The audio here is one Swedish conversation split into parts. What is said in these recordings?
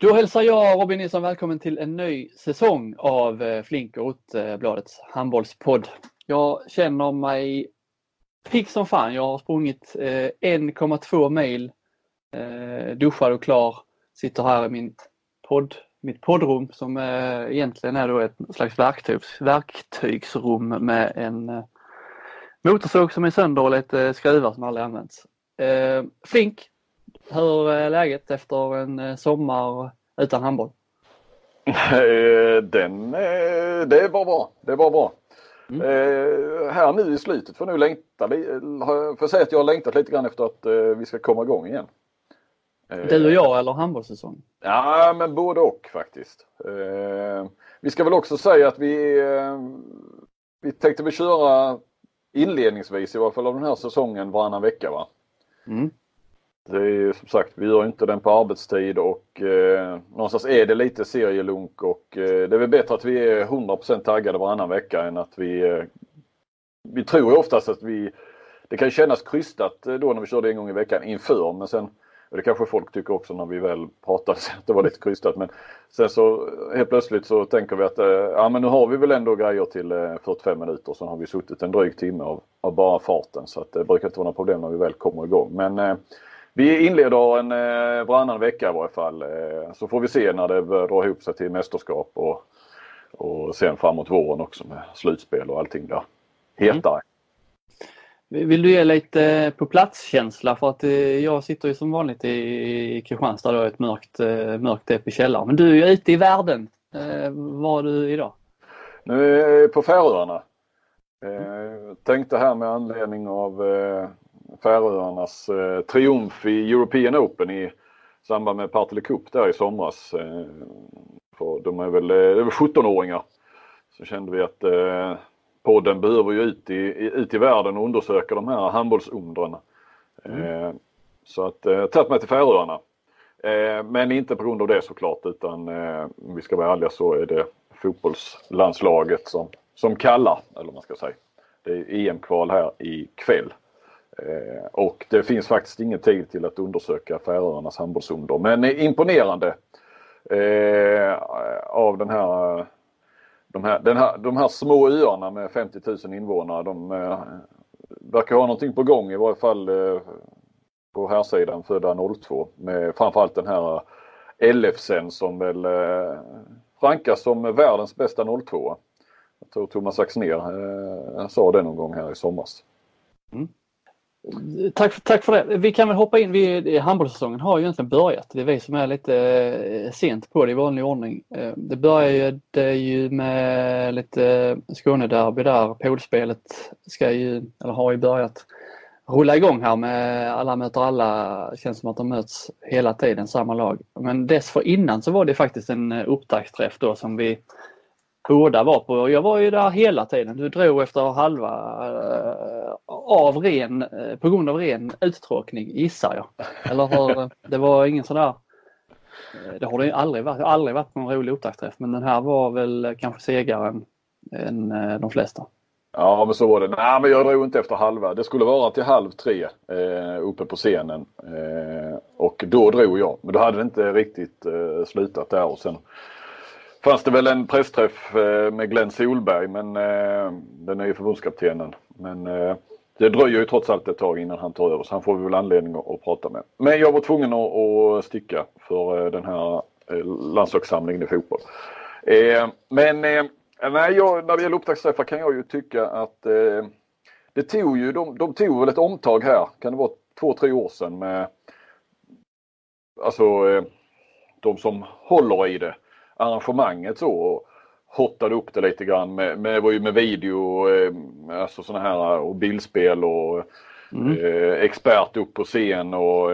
Då hälsar jag Robin Nilsson välkommen till en ny säsong av Flink och Öttebladets handbollspodd. Jag känner mig pigg som fan. Jag har sprungit 1,2 mil, duschad och klar. Sitter här i mitt poddrum som egentligen är då ett slags verktygsrum med en motorsåg som är sönder och lite skruvar som aldrig används. Flink, hur är läget efter en sommar utan handboll? Det var bra. Det var bra. Mm. Här nu i slutet, för nu jag har längtat lite grann efter att vi ska komma igång igen. Du och jag eller handbollssäsong? Ja, men både och faktiskt. Vi ska väl också säga att vi tänkte vi köra inledningsvis i varje fall av den här säsongen varannan vecka, va? Mm. Det är ju som sagt, vi gör inte den på arbetstid och någonstans är det lite serielunk och det är väl bättre att vi är 100% taggade varannan vecka än att vi tror ju oftast att det kan kännas krystat då när vi körde en gång i veckan inför, men sen, och det kanske folk tycker också när vi väl pratade att det var lite krystat, men sen så helt plötsligt så tänker vi att men nu har vi väl ändå grejer till 45 minuter, så har vi suttit en dryg timme av bara farten, så att det brukar inte vara några problem när vi väl kommer igång, men vi inleder en varannan vecka i varje fall, så får vi se när det drar ihop sig till mästerskap och sen framåt våren också med slutspel och allting där. Hetare. Mm. Vill du ge lite på platskänsla, för att jag sitter ju som vanligt i Kristianstad då, ett mörkt upp i källaren. Men du är ju ute i världen. Var du idag? Nu är jag på Färöarna. Tänkte här med anledning av Färöarnas triumf i European Open i samband med Partille Cup där i somras. För de är väl över 17-åringar. Så kände vi att podden behöver ju ut i världen och undersöka de här handbollsundrarna. Så att tagit mig till Färöarna. Men inte på grund av det såklart, utan om vi ska vara ärliga så är det fotbollslandslaget som kallar, eller man ska säga. Det är EM-kval här i kväll. Och det finns faktiskt ingen tid till att undersöka Färöarnas handbollsunder. Men imponerande av de här små öarna med 50 000 invånare. De verkar ha någonting på gång i varje fall på här sidan födda 02. Med framförallt den här Elfsen som väl rankas som världens bästa 02. Jag tror Thomas Axner sa det någon gång här i sommars. Mm. Tack för det. Vi kan väl hoppa in. Handbollssäsongen har ju egentligen börjat. Det är vi som är lite sent på det i vanlig ordning. Det började ju med lite Skånederby där. Polspelet har ju börjat rulla igång här med alla möter alla. Det känns som att de möts hela tiden, samma lag. Men dessförinnan så var det faktiskt en upptaktsträff då som vi Hårda vapen. Jag var ju där hela tiden. Du drog efter halva på grund av ren uttråkning, gissar jag. Eller det var ingen sån där. Det har det ju aldrig varit. Jag har aldrig varit på någon rolig upptaktsträff, men den här var väl kanske segare än de flesta. Ja, men så var det. Nej, men jag drog inte efter halva. Det skulle vara till 2:30 uppe på scenen. Och då drog jag. Men då hade det inte riktigt slutat där och sen fanns det väl en pressträff med Glenn Solberg, men den är ju förbundskaptenen. Men det dröjer ju trots allt ett tag innan han tar över, så han får väl anledning att prata med. Men jag var tvungen att sticka för den här landslagssamlingen i fotboll. Men när det gäller upptaktsträffar kan jag ju tycka att de tog väl ett omtag här. Kan det vara 2-3 år sedan med de som håller i det. Arrangemanget så hottade upp det lite grann med video alltså såna här och bildspel och expert upp på scen och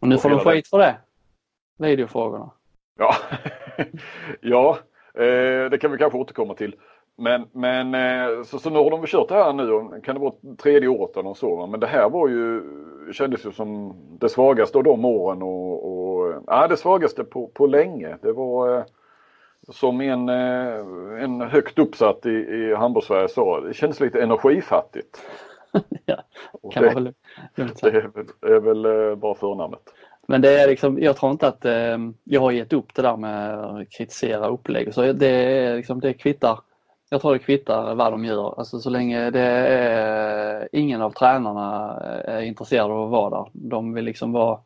nu får de skit för det. Videofrågorna. Ja. Ja, det kan vi kanske återkomma till. Men så nu har de kört det här nu, kan det vara tredje året eller så, men det här var ju, kändes ju som det svagaste av de åren och det svagaste på länge. Det var som en högt uppsatt i Hamburg-Sverige sa, det kändes lite energifattigt. Ja, kan det, man väl, det är väl bara förnamnet. Men det är liksom, jag tror inte att jag har gett upp det där med att kritisera upplägg. Så det är liksom, det kvittar. Jag tror det kvittar vad de gör. Alltså så länge det är, ingen av tränarna är intresserad av att vara där. De vill liksom vara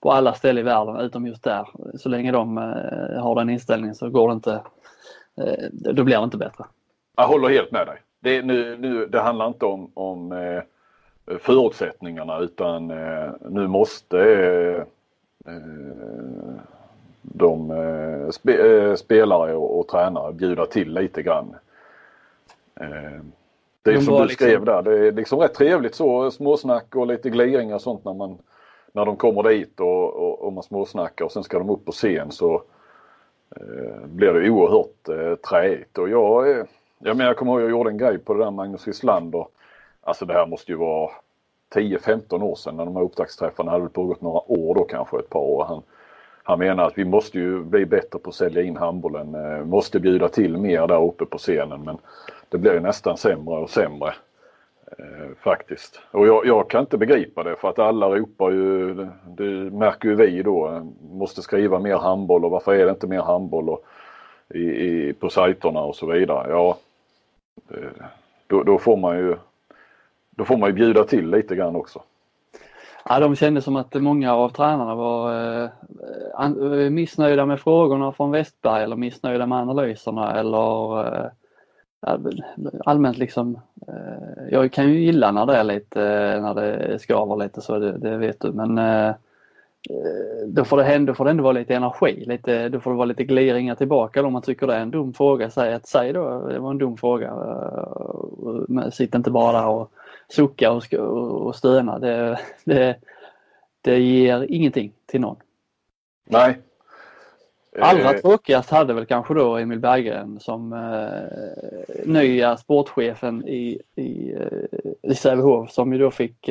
på alla ställen i världen utom just där. Så länge de har den inställningen så går det inte, då blir det inte bättre. Jag håller helt med dig. Det, nu, det handlar inte om förutsättningarna utan nu måste de spelare och tränare bjuda till lite grann. Det är de som du skrev liksom, där. Det är liksom rätt trevligt så småsnack och lite gliringar och sånt när de kommer dit och man småsnackar och sen ska de upp på scen så blir det oerhört träigt. Och jag kommer ihåg jag gjorde en grej på det där Magnus Wislander. Alltså det här måste ju vara 10-15 år sedan när de här upptaktsträffarna hade pågått några år då, kanske ett par år. Han menar att vi måste ju bli bättre på att sälja in handbollen. Måste bjuda till mer där uppe på scenen. Men det blir ju nästan sämre och sämre faktiskt. Och jag kan inte begripa det för att alla ropar ju, det märker ju vi då, måste skriva mer handboll och varför är det inte mer handboll och, på sajterna och så vidare. Ja, då får man ju bjuda till lite grann också. Ja, de kände som att många av tränarna var missnöjda med frågorna från Västberg eller missnöjda med analyserna eller allmänt liksom. Jag kan ju gilla när det är lite, när det skaver lite så det vet du, men då får det ändå vara lite energi, lite, då får det vara lite gliringar tillbaka då man tycker det är en dum fråga, säg då, det var en dum fråga. Men sitter inte bara där och sucka och stöna. Det ger ingenting till någon. Nej. Allra tråkigast hade väl kanske då Emil Berggren som nya sportchefen i Sävehof som ju då fick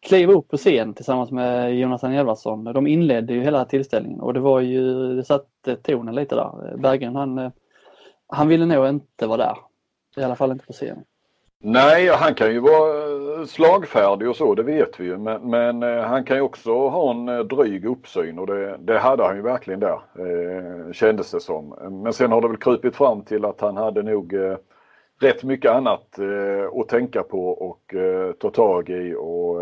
kliva upp på scen tillsammans med Jonas Elvarsson. De inledde ju hela tillställningen och det satte tonen lite där. Berggren han ville nog inte vara där. I alla fall inte på scenen. Nej, han kan ju vara slagfärdig och så, det vet vi ju. Men han kan ju också ha en dryg uppsyn och det hade han ju verkligen där, kändes det som. Men sen har det väl krypit fram till att han hade nog rätt mycket annat att tänka på och ta tag i. Och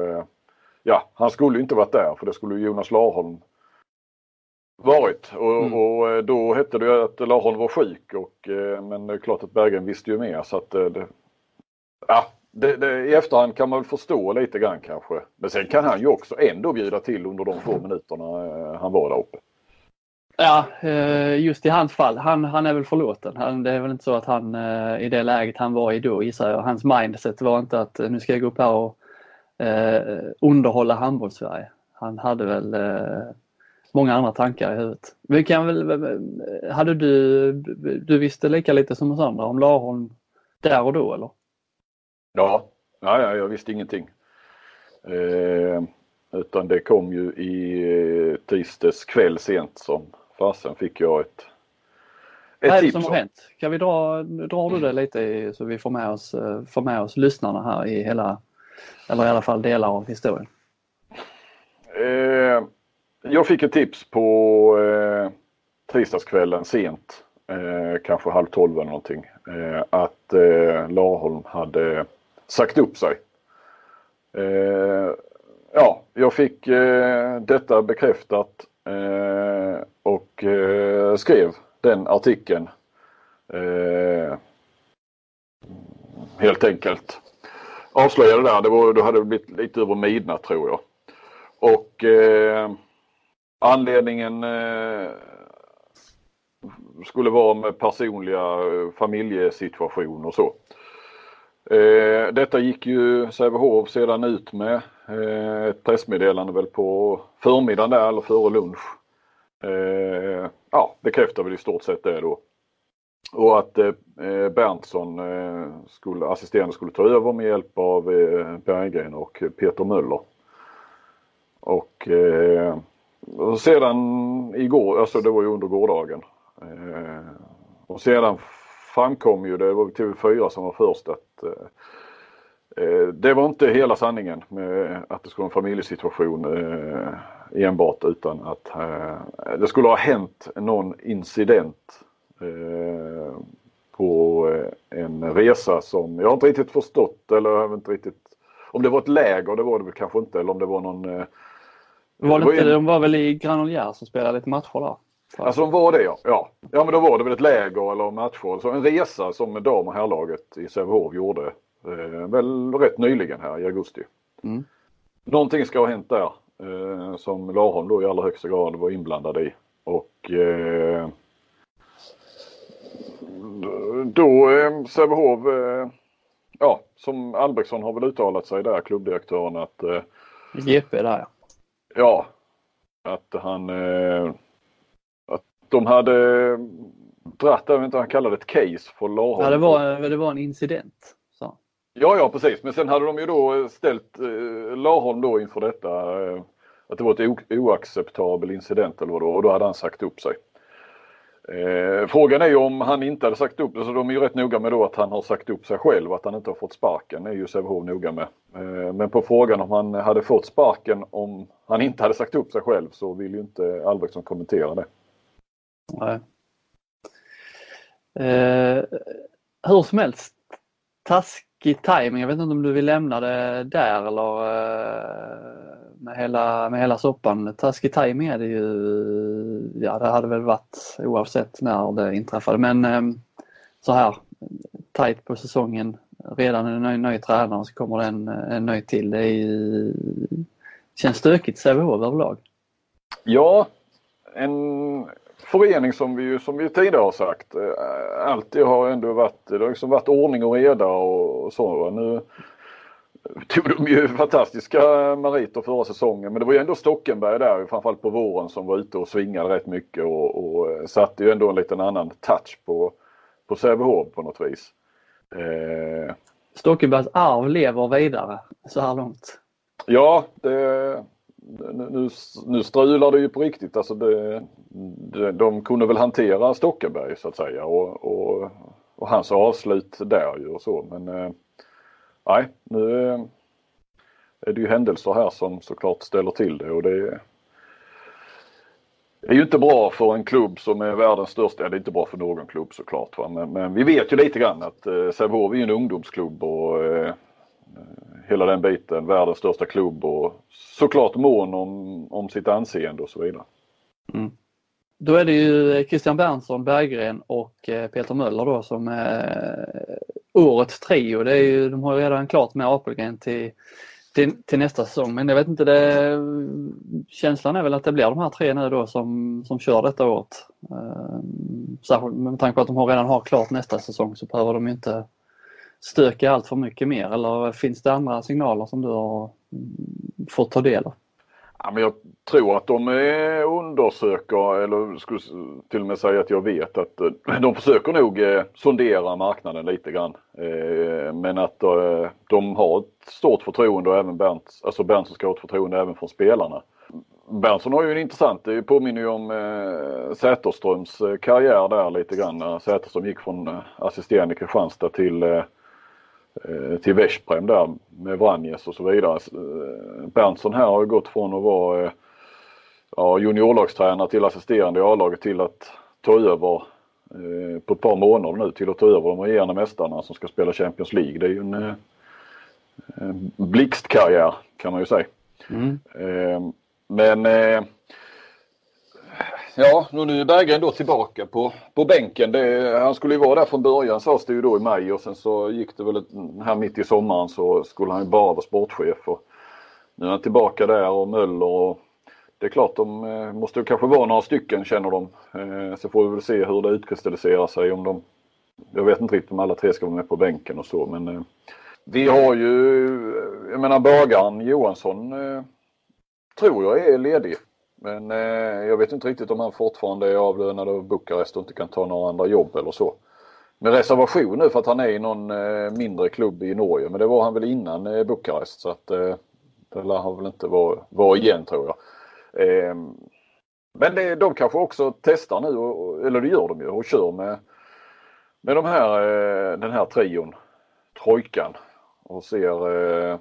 ja, han skulle ju inte varit där för det skulle Jonas Larholm varit. Och då hette det att Larholm var sjuk men det är klart att Bergen visste ju mer så att i efterhand kan man väl förstå lite grann kanske. Men sen kan han ju också ändå bjuda till under de få minuterna han var där uppe. Ja, just i hans fall. Han är väl förlåten. Det är väl inte så att han i det läget han var i då, gissar jag. Hans mindset var inte att nu ska jag gå upp här och underhålla handbollssverige. Han hade väl många andra tankar i huvudet. Vi kan väl, hade du visste lika lite som oss andra om Larholm där och då eller? Ja, jag visste ingenting. Utan det kom ju i tisdags kväll sent som fasen fick jag ett tips som har hänt. Kan vi dra du det lite så vi får med oss lyssnarna här i hela, eller i alla fall delar av historien. Jag fick ett tips på tisdagskvällen sent, kanske 11:30 eller någonting, att Larholm hade sagt upp sig. Ja, jag fick detta bekräftat och skrev den artikeln helt enkelt. Avslöjade det där, då hade det blivit lite över midnatt tror jag. Och anledningen skulle vara med personliga familjesituationer och så. Detta gick ju Sävehof sedan ut med ett pressmeddelande väl på förmiddagen där eller före lunch. Ja, bekräftar väl i stort sett det då. Och att Bengtsson, assisterande, skulle ta över med hjälp av Berggren och Peter Müller. Och sedan igår, alltså det var ju under gårdagen. Och sedan framkom ju, det var TV4 som var först att det var inte hela sanningen med att det skulle vara en familjesituation. enbart utan att det skulle ha hänt någon incident på en resa som jag inte riktigt förstått, eller jag inte riktigt om det var ett läger, det var det väl kanske inte, eller om det var någon de var väl i Granollers som spelade lite matcher där. Alltså de var det, ja men då var det väl ett läger eller matcher, så en resa som dam- och herrlaget i Sävehof gjorde väl rätt nyligen här i augusti. Mm. Någonting ska ha hänt där som Larholm då i allra högsta grad var inblandad i, och då Sävehof, som Albrektsson har väl uttalat sig där, klubbdirektören, att GP där att han att de hade dratt, jag vet inte, han kallade det ett case för Larholm. Ja, det var en incident. Ja, precis. Men sen hade de ju då ställt Larholm då inför detta, att det var ett oacceptabel incident eller vad då, och då hade han sagt upp sig. Frågan är ju om han inte hade sagt upp, alltså de är ju rätt noga med då att han har sagt upp sig själv, att han inte har fått sparken, är ju Sävehof noga med. Men på frågan om han hade fått sparken om han inte hade sagt upp sig själv, så vill ju inte Albrektsson kommentera det. Nej. Hur som helst, taskig timing. Jag vet inte om du vill lämna det där eller med hela soppan. Taskig timing är det ju, det hade väl varit oavsett när det inträffade. Men så här tajt på säsongen, redan en ny tränare, så kommer det en ny till. Det är ju, känns stökigt Sävehof överlag. Ja, en förening som vi tidigare har sagt alltid har ändå varit, det har liksom varit ordning och reda och så. Nu tog de ju fantastiska meriter förra säsongen, men det var ju ändå Stockenberg där, framförallt på våren, som var ute och svingade rätt mycket och satte ju ändå en liten annan touch på Sävehof på något vis. Stockenbergs arv lever vidare så här långt. Ja, det Nu strular det ju på riktigt. Alltså de kunde väl hantera Stockenberg så att säga, och hans avslut där ju och så. Men nej, nu är det ju händelser här som såklart ställer till det, och det är ju inte bra för en klubb som är världens största. Ja, det är inte bra för någon klubb såklart, va? Men vi vet ju lite grann att Sävehof är ju en ungdomsklubb och hela den biten, världens största klubb, och såklart mån om sitt anseende och så vidare. Mm. Då är det ju Kristian Berntsson, Berggren och Peter Müller då som årets trio. Det är ju, de har ju redan klart med Apelgren till nästa säsong, men jag vet inte, känslan är väl att det blir de här tre nu då som kör detta året. Särskilt med tanke på att de redan har klart nästa säsong, så behöver de inte stöka allt för mycket mer, eller finns det andra signaler som du har fått ta del av? Ja, men jag tror att de undersöker, eller skulle till och med säga att jag vet att de försöker nog sondera marknaden lite grann, men att de har ett stort förtroende, och även Berntsson ska ha ett förtroende även från spelarna. Berntsson har ju en intressant, det påminner ju om Säterströms karriär där lite grann. Säterström gick från assisterande i Kristianstad till Västprem där med Vranjes och så vidare. Berntsson här har ju gått från att vara juniorlagstränare till assisterande i A-laget till att ta över på ett par månader nu, till att ta över de regerande mästarna som ska spela Champions League. Det är ju en blixtkarriär kan man ju säga. Mm. Men nu är Berggren då tillbaka på bänken. Han skulle ju vara där från början, sades det ju då i maj, och sen så gick det väl här mitt i sommaren så skulle han ju bara vara sportchef, och nu är han tillbaka där, och Möller, och det är klart de måste ju kanske vara några stycken, känner de. Så får vi väl se hur det utkristalliserar sig, om de, jag vet inte riktigt om alla tre ska vara med på bänken och så, men vi har ju, jag menar, bagaren Johansson tror jag är ledig. Men jag vet inte riktigt om han fortfarande är avlönad av Bukarest och inte kan ta några andra jobb eller så. Med reservation nu för att han är i någon mindre klubb i Norge. Men det var han väl innan Bukarest, så att det lär han väl inte vara igen, tror jag. Men de kanske också testar nu, eller det gör de ju, och kör med den här trion, trojkan, och ser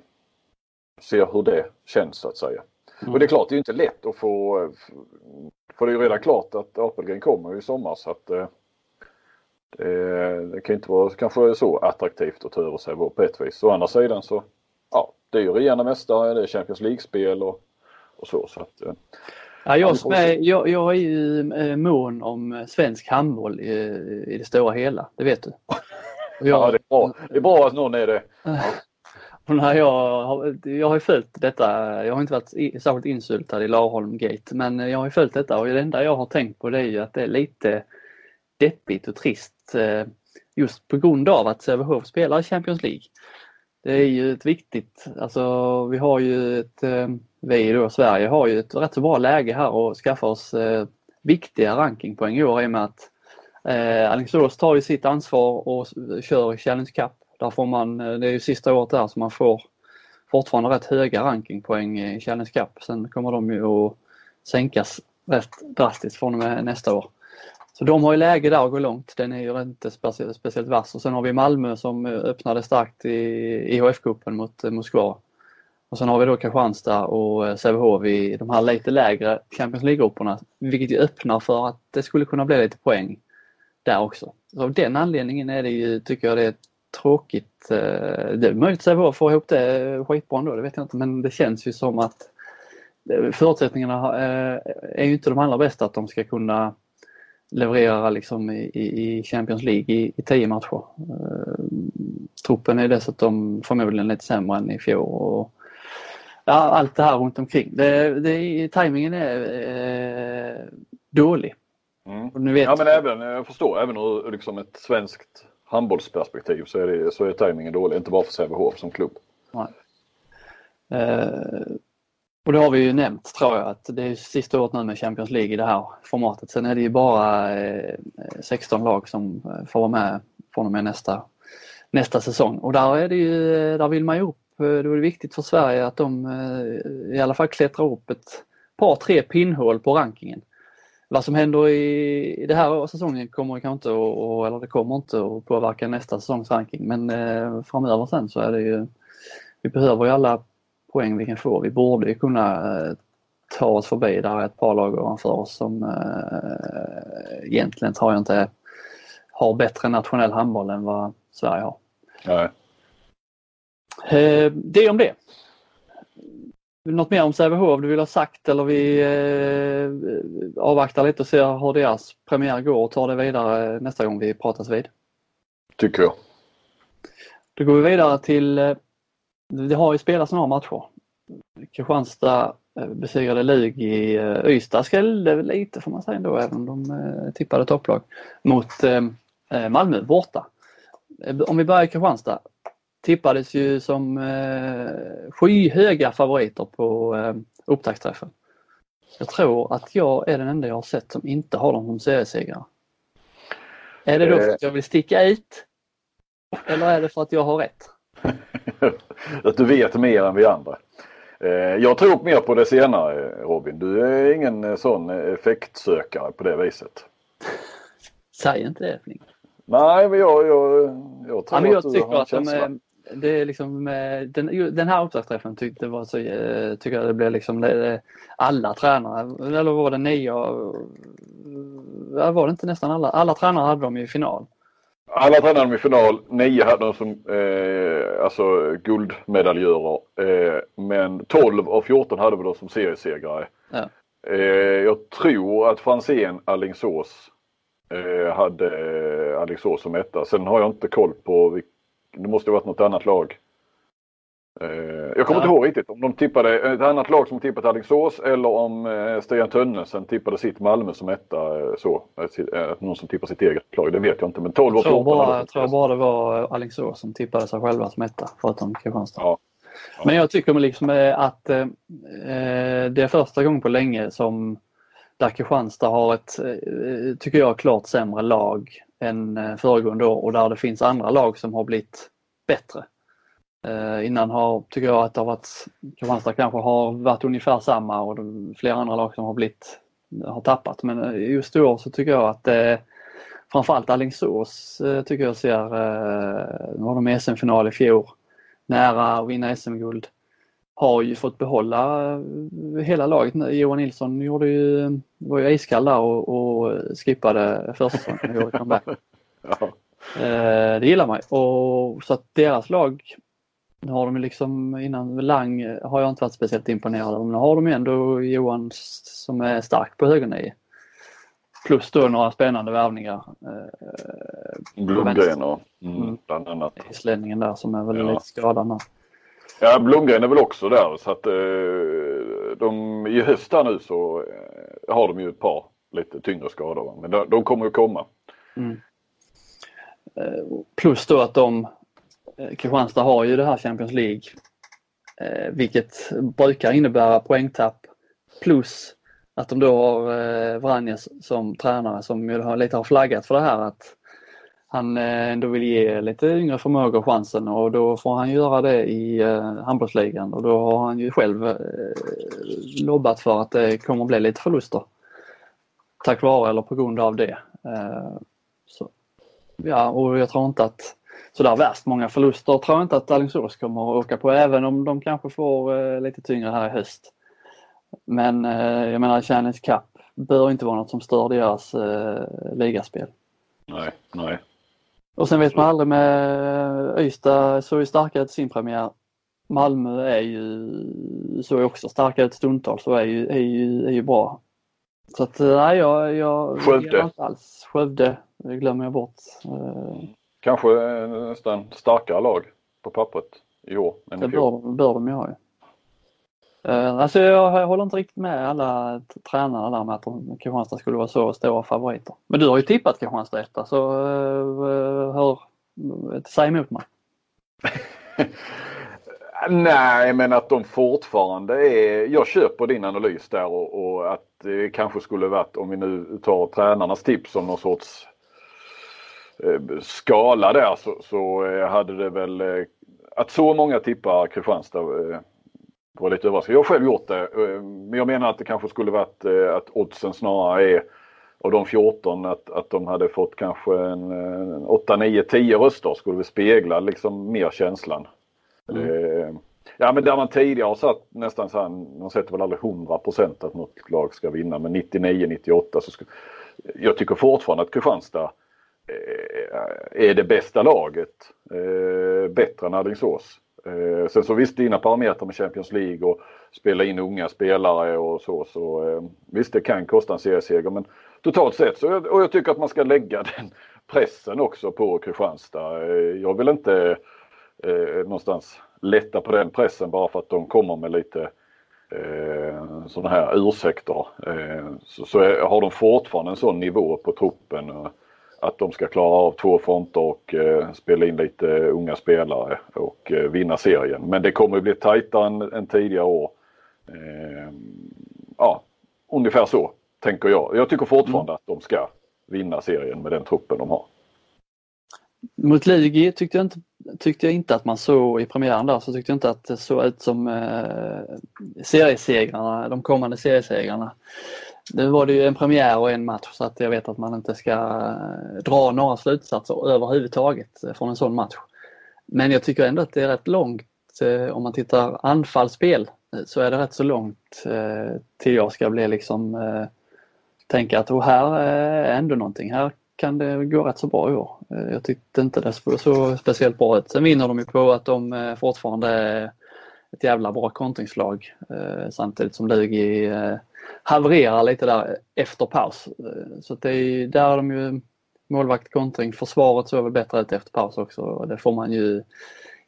hur det känns så att säga. Och det är klart, det är ju inte lätt att få, för det är ju redan klart att Apelgren kommer i sommar, så att det kan inte vara kanske så attraktivt att ta över sig på ett vis. Å andra sidan så, ja, det är ju regerande mästare, det är Champions League-spel och så, så att ja, jag är ju mån om svensk handboll i det stora hela, det vet du. Ja, det är bra. Det är bra att någon är det. Ja. Jag har ju följt detta. Jag har inte varit särskilt insultad i Larholm Gate, men jag har ju följt detta, och det enda jag har tänkt på det är ju att det är lite deppigt och trist just på grund av att Sävehof spelar i Champions League. Det är ju ett viktigt, alltså vi har ju ett, vi då, Sverige har ju ett rätt så bra läge här och skaffa oss viktiga rankingpoäng i år, i och med att Alingsås tar ju sitt ansvar och kör Challenge Cup. Där får man, det är ju sista året där som man får fortfarande rätt höga rankingpoäng i Challenge Cup. Sen kommer de ju att sänkas rätt drastiskt från och med nästa år. Så de har ju läge där att gå långt. Den är ju inte speciellt vass. Och sen har vi Malmö som öppnade starkt i HF-cupen mot Moskva. Och sen har vi då Kristianstad och Sävehof i de här lite lägre Champions League-grupperna. Vilket ju öppnar för att det skulle kunna bli lite poäng där också. Så av den anledningen är det ju, tycker jag, det är tråkigt. Det är möjligt att Sävehof får ihop det skitbra ändå, det vet jag inte. Men det känns ju som att förutsättningarna är ju inte de allra bästa att de ska kunna leverera liksom i Champions League i 10 matcher. Truppen är dessutom förmodligen lite sämre än i fjol. Och, ja, allt det här runt omkring. Tajmingen är dålig. Mm. Och nu vet ja, men även, jag förstår, även ur liksom ett svenskt handbollsperspektiv så är tajmingen dålig. Inte bara för Sävehof som klubb. Nej. Och det har vi ju nämnt, tror jag, att det är sista året nu med Champions League i det här formatet. Sen är det ju bara 16 lag som får vara med från och med nästa säsong. Och där vill man ju upp. Då är det viktigt för Sverige att de i alla fall klättrar upp ett par, 3 pinnhål på rankingen. Vad som händer i det här säsongen kommer inte att påverka nästa säsongs ranking. Men framöver sen så är det ju, vi behöver ju alla poäng vi kan få. Vi borde ju kunna ta oss förbi. Där är ett par lag ovanför oss som egentligen tror jag inte har bättre nationell handboll än vad Sverige har. Nej. Det om det. Något mer om Sävehof du vill ha sagt, eller vi avvaktar lite och ser hur deras premiär går och tar det vidare nästa gång vi pratas vid? Tycker jag. Då går vi vidare till det har ju spelats några matcher. Kristianstad besegrade Lug i Öysta, skällde lite får man säga ändå, även om de tippade topplag, mot Malmö borta. Om vi börjar i Kristianstad, tippades ju som skyhöga favoriter på upptaktsträffen. Jag tror att jag är den enda jag har sett som inte har dem som seriesegrare. Är det då för att jag vill sticka ut? Eller är det för att jag har rätt? Att du vet mer än vi andra. Jag tror mer på det senare, Robin. Du är ingen sån effektsökare på det viset. Säg inte det, Flink. Nej, men jag tror, ja, men jag tycker att det är liksom den här upptaktsträffen tycker jag det blev liksom alla tränare, eller var det 9, var det inte nästan alla tränare hade dem i final. Alla tränade dem i final, 9 hade de som alltså guldmedaljörer, men 12 av 14 hade vi då som seriesegrare. Ja. Jag tror att Franzén Alingsås hade Alingsås som etta. Sen har jag inte koll på det måste ha varit något annat lag. Jag kommer inte ihåg riktigt om de tippade ett annat lag som tippat Alingsås, eller om Stian Tönnesen tippade sitt Malmö som etta, så att någon som tippar sitt eget lag, det vet jag inte, men 12 och 14. Jag tror bara det var Alingsås som tippade sig själva som etta förutom Kristianstad. Ja. Ja. Men jag tycker liksom att det är första gången på länge som där Kristianstad har ett, tycker jag, klart sämre lag än föregående år, och där det finns andra lag som har blivit bättre. Innan tycker jag att det har varit, Kristianstad kanske har varit ungefär samma, och flera andra lag som har tappat. Men just då så tycker jag att framförallt Alingsås tycker jag ser, nu har de SM-final i fjol, nära att vinna SM-guld. har ju fått behålla hela laget. Johan Nilsson gjorde ju, var ju iskall där och skippade första säsongen. Ja. Det gillar mig. Och så att deras lag har de liksom, innan Lang har jag inte varit speciellt imponerad av. Men har de ändå Johan som är stark på höger nio. Plus då några spännande värvningar. Blomgren och bland annat. Islänningen där som är väl lite skadad. Ja, Blomgren är väl också där. Så att de i höst nu så har de ju ett par lite tyngre skador. Men de kommer ju komma. Mm. Plus då att de Kristianstad har ju det här Champions League, vilket brukar innebära poängtapp, plus att de då har Vranjes som tränare som ju lite har flaggat för det här att han ändå vill ge lite yngre förmågor chansen, och då får han göra det i handbollsligan, och då har han ju själv lobbat för att det kommer bli lite förluster tack vare eller på grund av det. Så. Ja, och jag tror inte att sådär värst många förluster tror jag inte att Alingsås kommer att åka på, även om de kanske får lite tyngre här i höst. Men jag menar, Challenge Cup bör inte vara något som stör deras ligaspel. Nej, nej. Och sen vet man aldrig med Öysta, så är starka ut sin premiär. Malmö är ju så är också starka ut stundtal, så är ju bra. Så att nej, jag Skövde. Inte alls. Skövde, det glömmer jag bort. Kanske nästan starkare lag på pappret i år än i fjol. Det bör de ju ha. Alltså jag håller inte riktigt med alla tränarna där med att Kristianstad skulle vara så stora favoriter. Men du har ju tippat Kristianstad efter, så säg emot mig. Nej, men att de fortfarande är... Jag köper din analys där och att det kanske skulle varit, om vi nu tar tränarnas tips om någon sorts skala där, så hade det väl... Att så många tippar Kristianstad var lite överraskande. Jag har själv gjort det, men jag menar att det kanske skulle varit att oddsen snarare är av de 14, att de hade fått kanske en 8, 9, 10 röster skulle vi spegla liksom mer känslan. Mm. Ja, men där man tidigare har satt nästan så här, man sätter väl aldrig 100% att något lag ska vinna, men 99-98 så skulle... Jag tycker fortfarande att Kristianstad är det bästa laget, bättre än Alingsås. Sen så visst, dina parametrar med Champions League och spela in unga spelare och så visst, det kan kosta en serieseger, men totalt sett så, och jag tycker att man ska lägga den pressen också på Kristianstad. Jag vill inte någonstans lätta på den pressen bara för att de kommer med lite sådana här ursäkter. Så har de fortfarande en sån nivå på truppen att de ska klara av två fronter och spela in lite unga spelare och vinna serien. Men det kommer att bli tajtare än tidigare år. Ja, ungefär så tänker jag. Jag tycker fortfarande att de ska vinna serien med den truppen de har. Mot Ligi tyckte jag inte att man såg i premiären där, så tyckte jag inte att det såg ut som seriesegrarna, de kommande seriesegrarna. Nu var det ju en premiär och en match, så att jag vet att man inte ska dra några slutsatser överhuvudtaget från en sån match. Men jag tycker ändå att det är rätt långt, om man tittar anfallsspel så är det rätt så långt till jag ska bli liksom tänka att här är ändå någonting, här kan det gå rätt så bra i år. Jag tyckte inte det så speciellt bra ut. Sen vinner de ju på att de fortfarande är ett jävla bra kontringslag, samtidigt som Lugi halverar lite där efter paus. Så att det är, där är de ju målvakt, kontring, försvaret så är väl bättre ut efter paus också, och det får man ju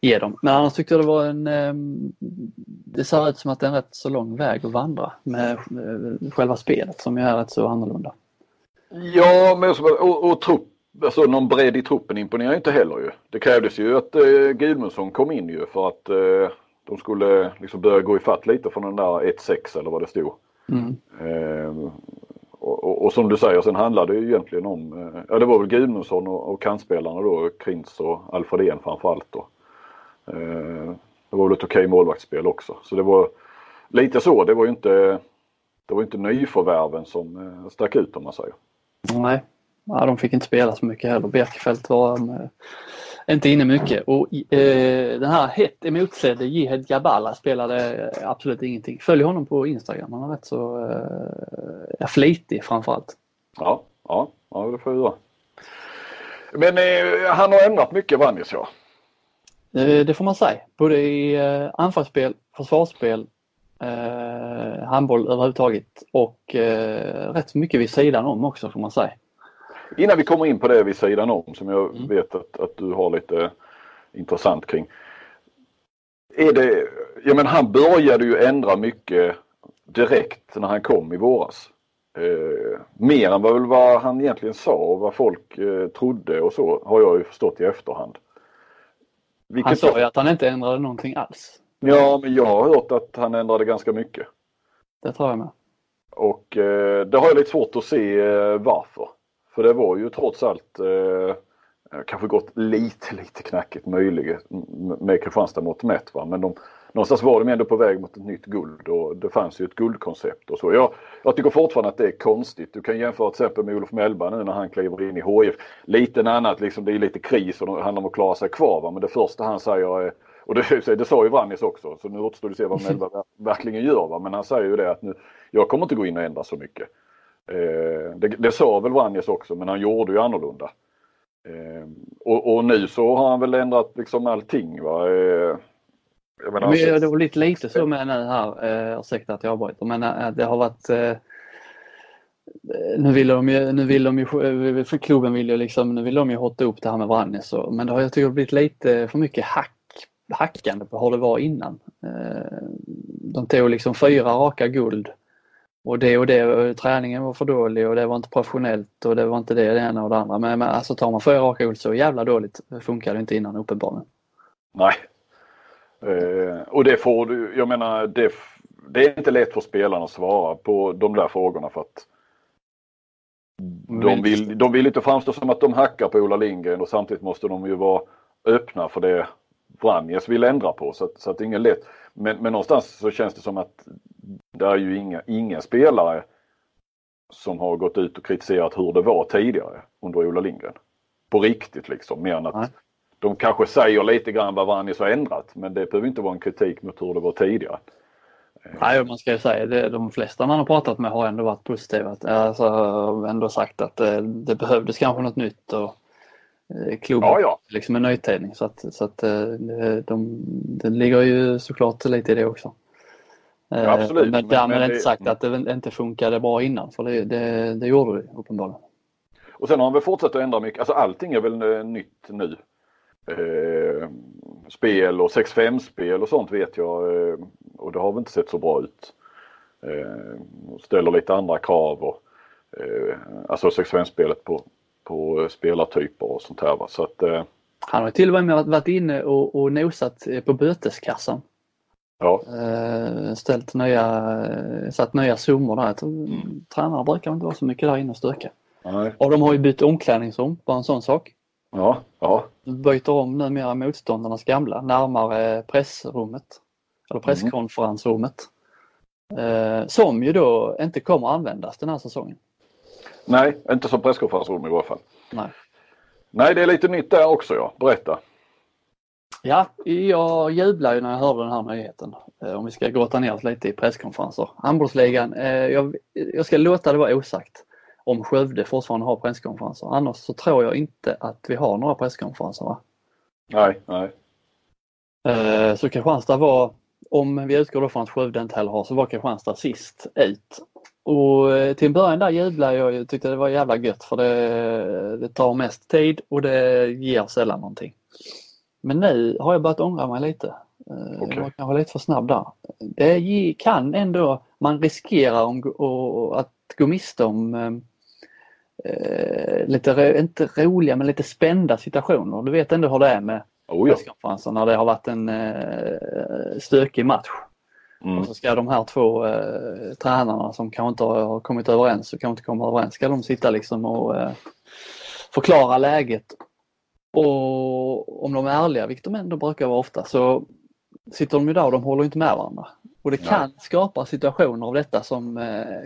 ge dem. Men annars tyckte jag det var det ser ut som att det är en rätt så lång väg att vandra med själva spelet som ju är rätt så annorlunda. Ja, men och trupp, alltså någon bredd i truppen imponerar inte heller ju. Det krävdes ju att Gudmundsson kom in ju för att de skulle liksom börja gå i fatt lite från den där 1-6 eller vad det stod. Och som du säger, sen handlade det ju egentligen om det var väl Gudmundsson och kantspelarna då, Krins och Alfredén framförallt då. Det var väl ett okej målvaktsspel också. Så det var lite så, det var inte nyförvärven som stack ut, om man säger. Nej, de fick inte spela så mycket heller. Birkefält var Inte inne mycket. Och den här hett emotsedde Jihed Gabala spelade absolut ingenting. Följ honom på Instagram. Han är rätt så flitig framförallt. Ja, det får vi då. Men han har ändrat mycket, Vranjes, ja. Det får man säga. Både i anfallsspel, försvarsspel, handboll överhuvudtaget och rätt mycket vid sidan om också, får man säga. Innan vi kommer in på det vid sidan om, som jag vet att du har lite intressant kring. Han började ju ändra mycket direkt när han kom i våras. Mer än vad han egentligen sa och vad folk trodde och så, har jag ju förstått i efterhand. Vilket han sa ju att han inte ändrade någonting alls. Ja, men jag har hört att han ändrade ganska mycket. Det tror jag med. Och det har jag lite svårt att se varför. För det var ju trots allt kanske gått lite knackigt möjligt med Kristianstad mot Mätt, va? Men någonstans var de ändå på väg mot ett nytt guld och det fanns ju ett guldkoncept och så. Jag tycker fortfarande att det är konstigt. Du kan jämföra till exempel med Olof Mellberg nu när han kliver in i HF. Lite annat, liksom, det är lite kris och det handlar om att klara sig kvar, va? Men det första han säger är, och det sa ju Vranjes också, så nu återstår det att se vad Mellberg verkligen gör, va? Men han säger ju det att nu, jag kommer inte gå in och ändra så mycket. Det sa väl Vranjes också, men han gjorde ju annorlunda. Och nu så har han väl ändrat liksom allting, va? Men det var lite så med nu här, ursäkta att jag har varit, men det har varit nu vill de ju för klubben vill ju liksom, nu vill de ju hotta upp det här med Vranjes, men det har jag tycker blivit lite för mycket hackande på hur det var innan. De tog liksom 4 raka guld. Och träningen var för dålig och det var inte professionellt och det var inte det ena och det andra. Men alltså tar man 4 raka guld så jävla dåligt funkar det inte innan uppenbarligen. Nej. Och det får du, jag menar, det är inte lätt för spelarna att svara på de där frågorna för att de vill inte framstå som att de hackar på Ola Lindgren, och samtidigt måste de ju vara öppna för det Vranjes vill ändra på, så att det är ingen lätt. Men någonstans så känns det som att det är ju ingen spelare som har gått ut och kritiserat hur det var tidigare under Ola Lindgren. På riktigt liksom. Mer än att de kanske säger lite grann vad Vranjes har ändrat, men det behöver inte vara en kritik mot hur det var tidigare. Nej, man ska ju säga det. De flesta man har pratat med har ändå varit positiva. Alltså, ändå sagt att det behövdes kanske något nytt och klubben liksom en nöjtidning. Så att det ligger ju såklart lite i det också. Ja, absolut. Men därmed inte sagt att det inte funkade bra innan, för det gjorde det uppenbarligen. Och sen har han väl fortsatt att ändra mycket. Alltså allting är väl nytt nu. Spel och 6-5-spel och sånt vet jag. Och det har väl inte sett så bra ut. Ställer lite andra krav. Och, alltså 6-5-spelet på spelartyper och sånt här. Va? Så att, han har till och med varit inne och nosat på böteskassan. Ja. Satt nya summor där. Tränare brukar inte vara så mycket där inne och stöka. Nej. Och de har ju bytt omklädningsrum, bara en sån sak. Ja. Byter om numera motståndarnas gamla, närmare pressrummet. Eller presskonferensrummet. Som ju då inte kommer användas den här säsongen. Nej, inte som presskonferensrum i alla fall. Nej, det är lite nytt där också, ja. Berätta. Ja, jag jublar ju när jag hörde den här nyheten. Om vi ska gråta ner oss lite i presskonferenser. Handbollsligan, jag ska låta det vara osagt om Skövde fortfarande har presskonferenser. Annars så tror jag inte att vi har några presskonferenser, va? Nej. Så Kristianstad var, om vi utgår då från att Skövde inte heller har, så var Kristianstad sist ut. Och till början där jublar jag tyckte det var jävla gött, för det tar mest tid och det ger sällan någonting. Men nu har jag börjat ångra mig lite. Okay. Jag var kanske lite för snabb där. Det kan ändå, man riskerar att gå miste om lite, inte roliga, men lite spända situationer. Du vet ändå hur det är med presskonferenser när det har varit en stökig match. Och så ska de här två tränarna som kanske inte har kommit överens och kanske inte kommer överens, ska de sitta liksom och förklara läget. Och om de är ärliga, vilket de ändå brukar vara ofta, så sitter de ju där och de håller inte med varandra. Och det kan skapa situationer av detta som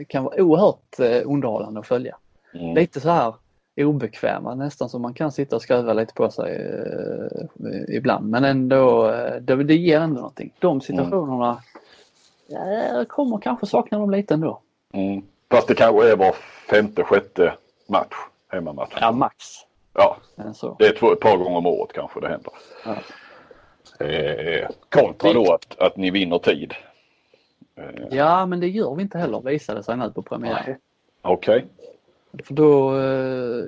kan vara oerhört underhållande att följa. Lite så här, obekväma nästan, som man kan sitta och skruva lite på sig ibland. Men ändå, det ger ändå någonting. De situationerna kommer kanske sakna dem lite ändå. Mm. Fast det kanske är var femte, sjätte match, hemmamatch. Ja, max. Ja, så. Det är ett par gånger om året kanske det händer. Ja. Kontra då att ni vinner tid. Ja, men det gör vi inte heller, visade sig nu på premiären. Okej. För då,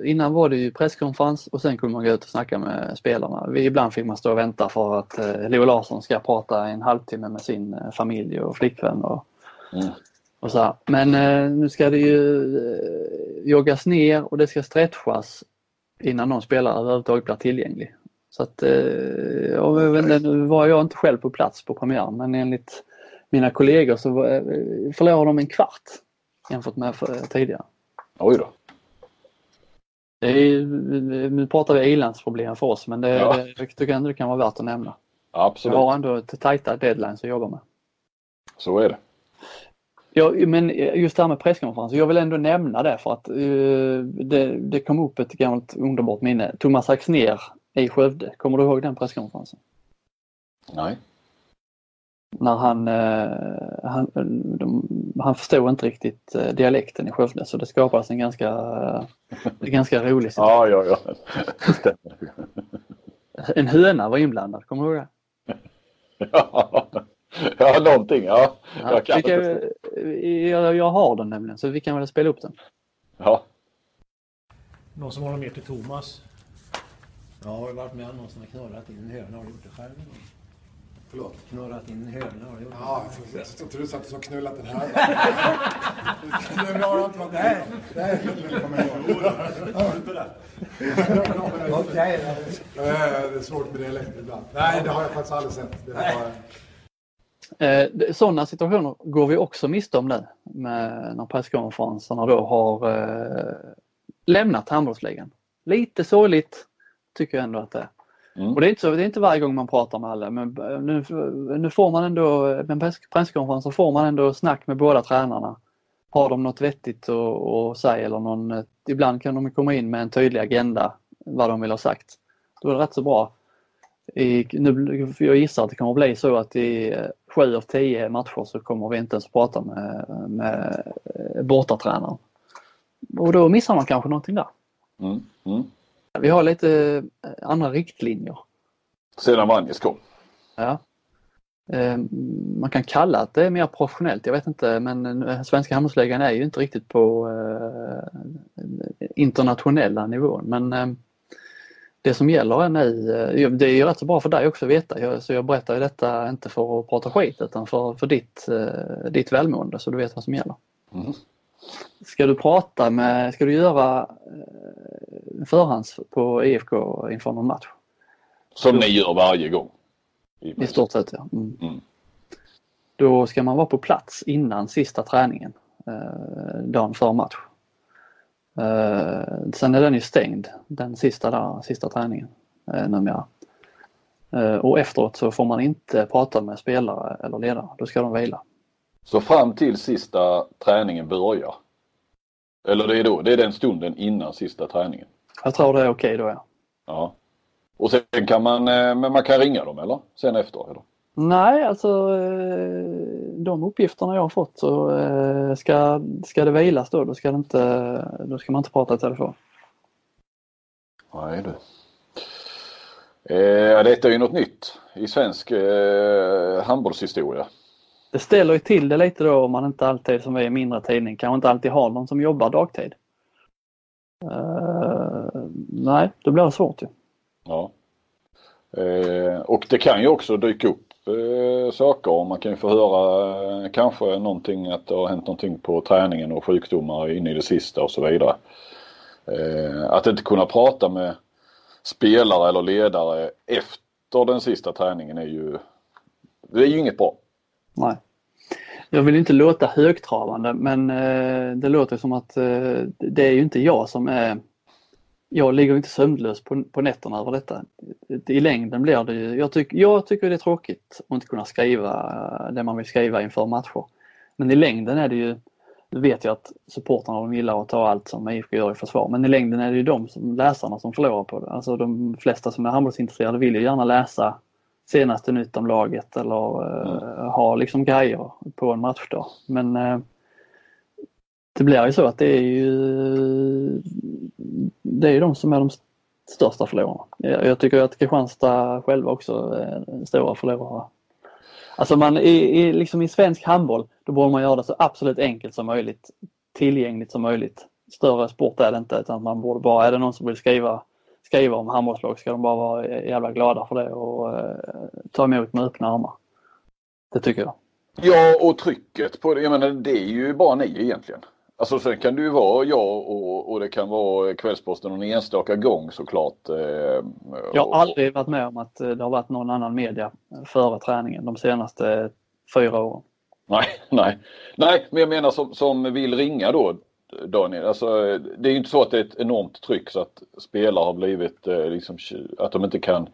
innan var det ju presskonferens och sen kunde man gå ut och snacka med spelarna. Ibland fick man stå och vänta för att Leo Larsson ska prata en halvtimme med sin familj och flickvän och så här. Men nu ska det ju joggas ner och det ska stretchas innan någon spelare överhuvudtaget blir tillgänglig. Så att, nu var jag inte själv på plats på premiären, men enligt mina kollegor så förlorade de en kvart jämfört med tidigare. Oj då. Det är, nu pratar vi ilandsproblem för oss, men det tycker ändå det kan vara värt att nämna. Absolut. Vi har ändå tajta deadlines att jobba med. Så är det. Ja, men just det här med presskonferensen, jag vill ändå nämna det för att det kom upp ett gammalt underbart minne. Thomas Axner i Skövde, kommer du ihåg den presskonferensen? Nej. När han förstod inte riktigt dialekten i Skövde, så det skapades en ganska rolig situation. Ja. Stämmer. En höna var inblandad, kommer du ihåg det? Ja, någonting. Ja, jag har den nämligen, så vi kan väl spela upp den. Ja. Någon som håller med till Thomas? Ja, har du varit med om någon som har knurrat in en höna? Har du gjort det själv? Förlåt, knurrat in en höna? Har du gjort det? Ja, jag tror du satt och knullat den här. Du har inte varit med. Nej, jag kommer ihåg. Det är svårt med dialekter ibland. Nej, det har jag faktiskt aldrig sett. Sådana situationer går vi också miste om nu, när presskonferenserna då har lämnat handbollsligan. Lite sorgligt tycker jag ändå att det är. Och det är inte varje gång man pratar med alla, men nu får man ändå med presskonferenser får man ändå snack med båda tränarna. Har de något vettigt att säga eller någon, ibland kan de komma in med en tydlig agenda vad de vill ha sagt. Då är det rätt så bra. Jag gissar att det kommer bli så att i 7 av 10 matcher så kommer vi inte ens prata med bortatränaren. Och då missar man kanske någonting där. Vi har lite andra riktlinjer. Sedan Vranjes kom. Ja. Man kan kalla att det är mer professionellt, jag vet inte. Men svenska handbollsligan är ju inte riktigt på internationella nivån. Men det som gäller nu, det är ju rätt så bra för dig också att veta. Så jag berättar ju detta inte för att prata skit utan för ditt välmående, så du vet vad som gäller. Ska du göra förhands på IFK inför någon match? Som ni gör varje gång? I stort sett, ja. Då ska man vara på plats innan sista träningen, dagen för match. Sen är den ju stängd, den sista träningen numera. Och efteråt så får man inte prata med spelare eller ledare, då ska de vila. Så fram till sista träningen börjar? Eller det är den stunden innan sista träningen? Jag tror det är okej då, ja. Ja. Och sen kan man kan ringa dem, eller? Sen efter, eller? Nej, alltså de uppgifterna jag har fått så ska det vilas då ska det inte, då ska man inte prata i telefon. Nej du. Detta är ju något nytt i svensk handbollshistoria. Det ställer ju till det lite då om man inte alltid, som vi i mindre tidning, kan man inte alltid ha någon som jobbar dagtid. Nej, då blir det svårt ju. Ja. Och det kan ju också dyka upp saker, och man kan ju få höra kanske någonting, att det har hänt någonting på träningen och sjukdomar in i det sista och så vidare. Att inte kunna prata med spelare eller ledare efter den sista träningen är ju inget bra. Nej. Jag vill inte låta högtravande, men det låter som att det är ju inte jag som är... Jag ligger inte sömnlös på nätterna över detta. I längden blir det ju... Jag tycker det är tråkigt att inte kunna skriva det man vill skriva inför matcher. Men i längden är det ju... Nu vet jag att supportrarna, de gillar att ta allt som IFK gör i försvar. Men i längden är det ju de som läsarna som förlorar på det. Alltså de flesta som är handbollsintresserade vill ju gärna läsa senaste nytt om laget. Eller ha liksom grejer på en match då. Men det blir ju så att det är ju de som är de största förlorarna. Jag tycker att Kristianstad själva också är stora förlorare. Alltså man är liksom i svensk handboll, då borde man göra det så absolut enkelt som möjligt, tillgängligt som möjligt. Större sport är det inte, utan man borde bara, är det någon som vill skriva om handbollslag, ska de bara vara jävla glada för det och ta emot med öppna armar. Det tycker jag. Ja, och trycket på det, jag menar, det är ju bara ni egentligen. Alltså sen kan det ju vara jag och det kan vara Kvällsposten någon enstaka gång såklart. Jag har aldrig varit med om att det har varit någon annan media före träningen de senaste 4 åren. Nej, men jag menar som vill ringa då, Daniel. Alltså, det är ju inte så att det är ett enormt tryck så att spelare har blivit liksom, att de inte kan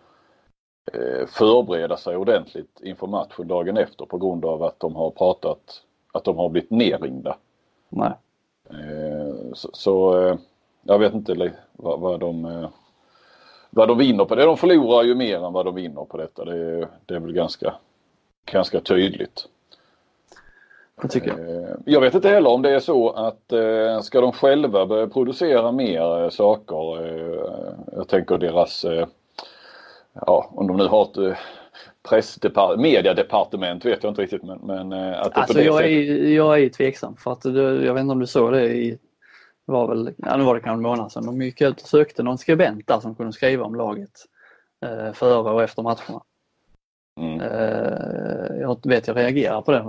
förbereda sig ordentligt inför matchen dagen efter på grund av att de har pratat, att de har blivit nerringda. Nej. Så jag vet inte vad de vinner på det. De förlorar ju mer än vad de vinner på detta. Det är väl ganska tydligt. Jag tycker jag vet inte heller om det är så att ska de själva börja producera mer saker. Jag tänker deras om de nu har ett mediedepartement vet jag inte riktigt, men att det alltså, på det jag är tveksam för att jag vet inte om du såg det det var kanske en månad sedan de gick ut och sökte någon skribent där som kunde skriva om laget före och efter matcherna. Jag reagerar på det.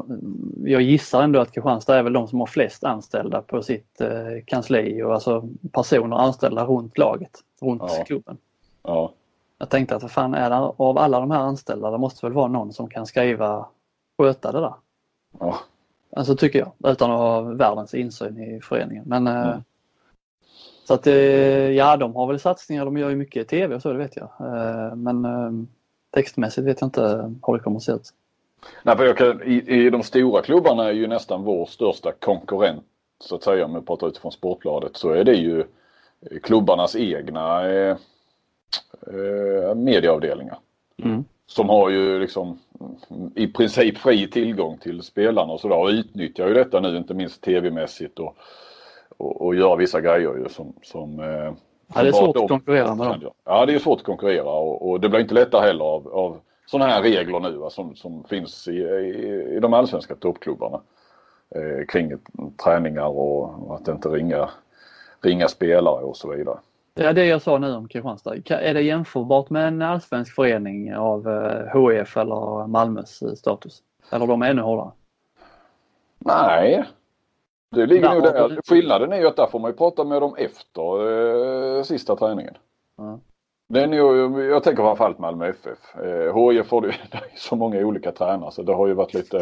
Jag gissar ändå att Kristianstad är väl de som har flest anställda på sitt kansli och alltså personer anställda runt laget, runt klubben. Ja. Jag tänkte att vad fan är det, av alla de här anställda, det måste väl vara någon som kan sköta det där. Ja. Alltså tycker jag, utan att ha världens insyn i föreningen. Men så att de har väl satsningar, de gör ju mycket tv och så, det vet jag. Men textmässigt vet jag inte hur det kommer att se ut. Nej, för i de stora klubbarna är ju nästan vår största konkurrent, så att säga, om jag pratar utifrån Sportbladet, så är det ju klubbarnas egna medieavdelningar som har ju liksom i princip fri tillgång till spelarna och sådär, och utnyttjar ju detta nu inte minst tv-mässigt och gör vissa grejer ju som det är svårt att konkurrera med dem. Ja, det är svårt att konkurrera och det blir inte lättare heller av sådana här regler nu, va, som finns i de allsvenska toppklubbarna kring träningar och att inte ringa spelare och så vidare. Ja, det jag sa nu om Kristianstad. Är det jämförbart med en allsvensk förening av HF eller Malmös status? Eller de är ännu hårdare? Nej. Det ligger nu där. Skillnaden är ju att där får man ju prata med dem efter sista träningen. Mm. Det är nu, jag tänker framförallt Malmö FF. HF får ju så många olika tränare så det har ju varit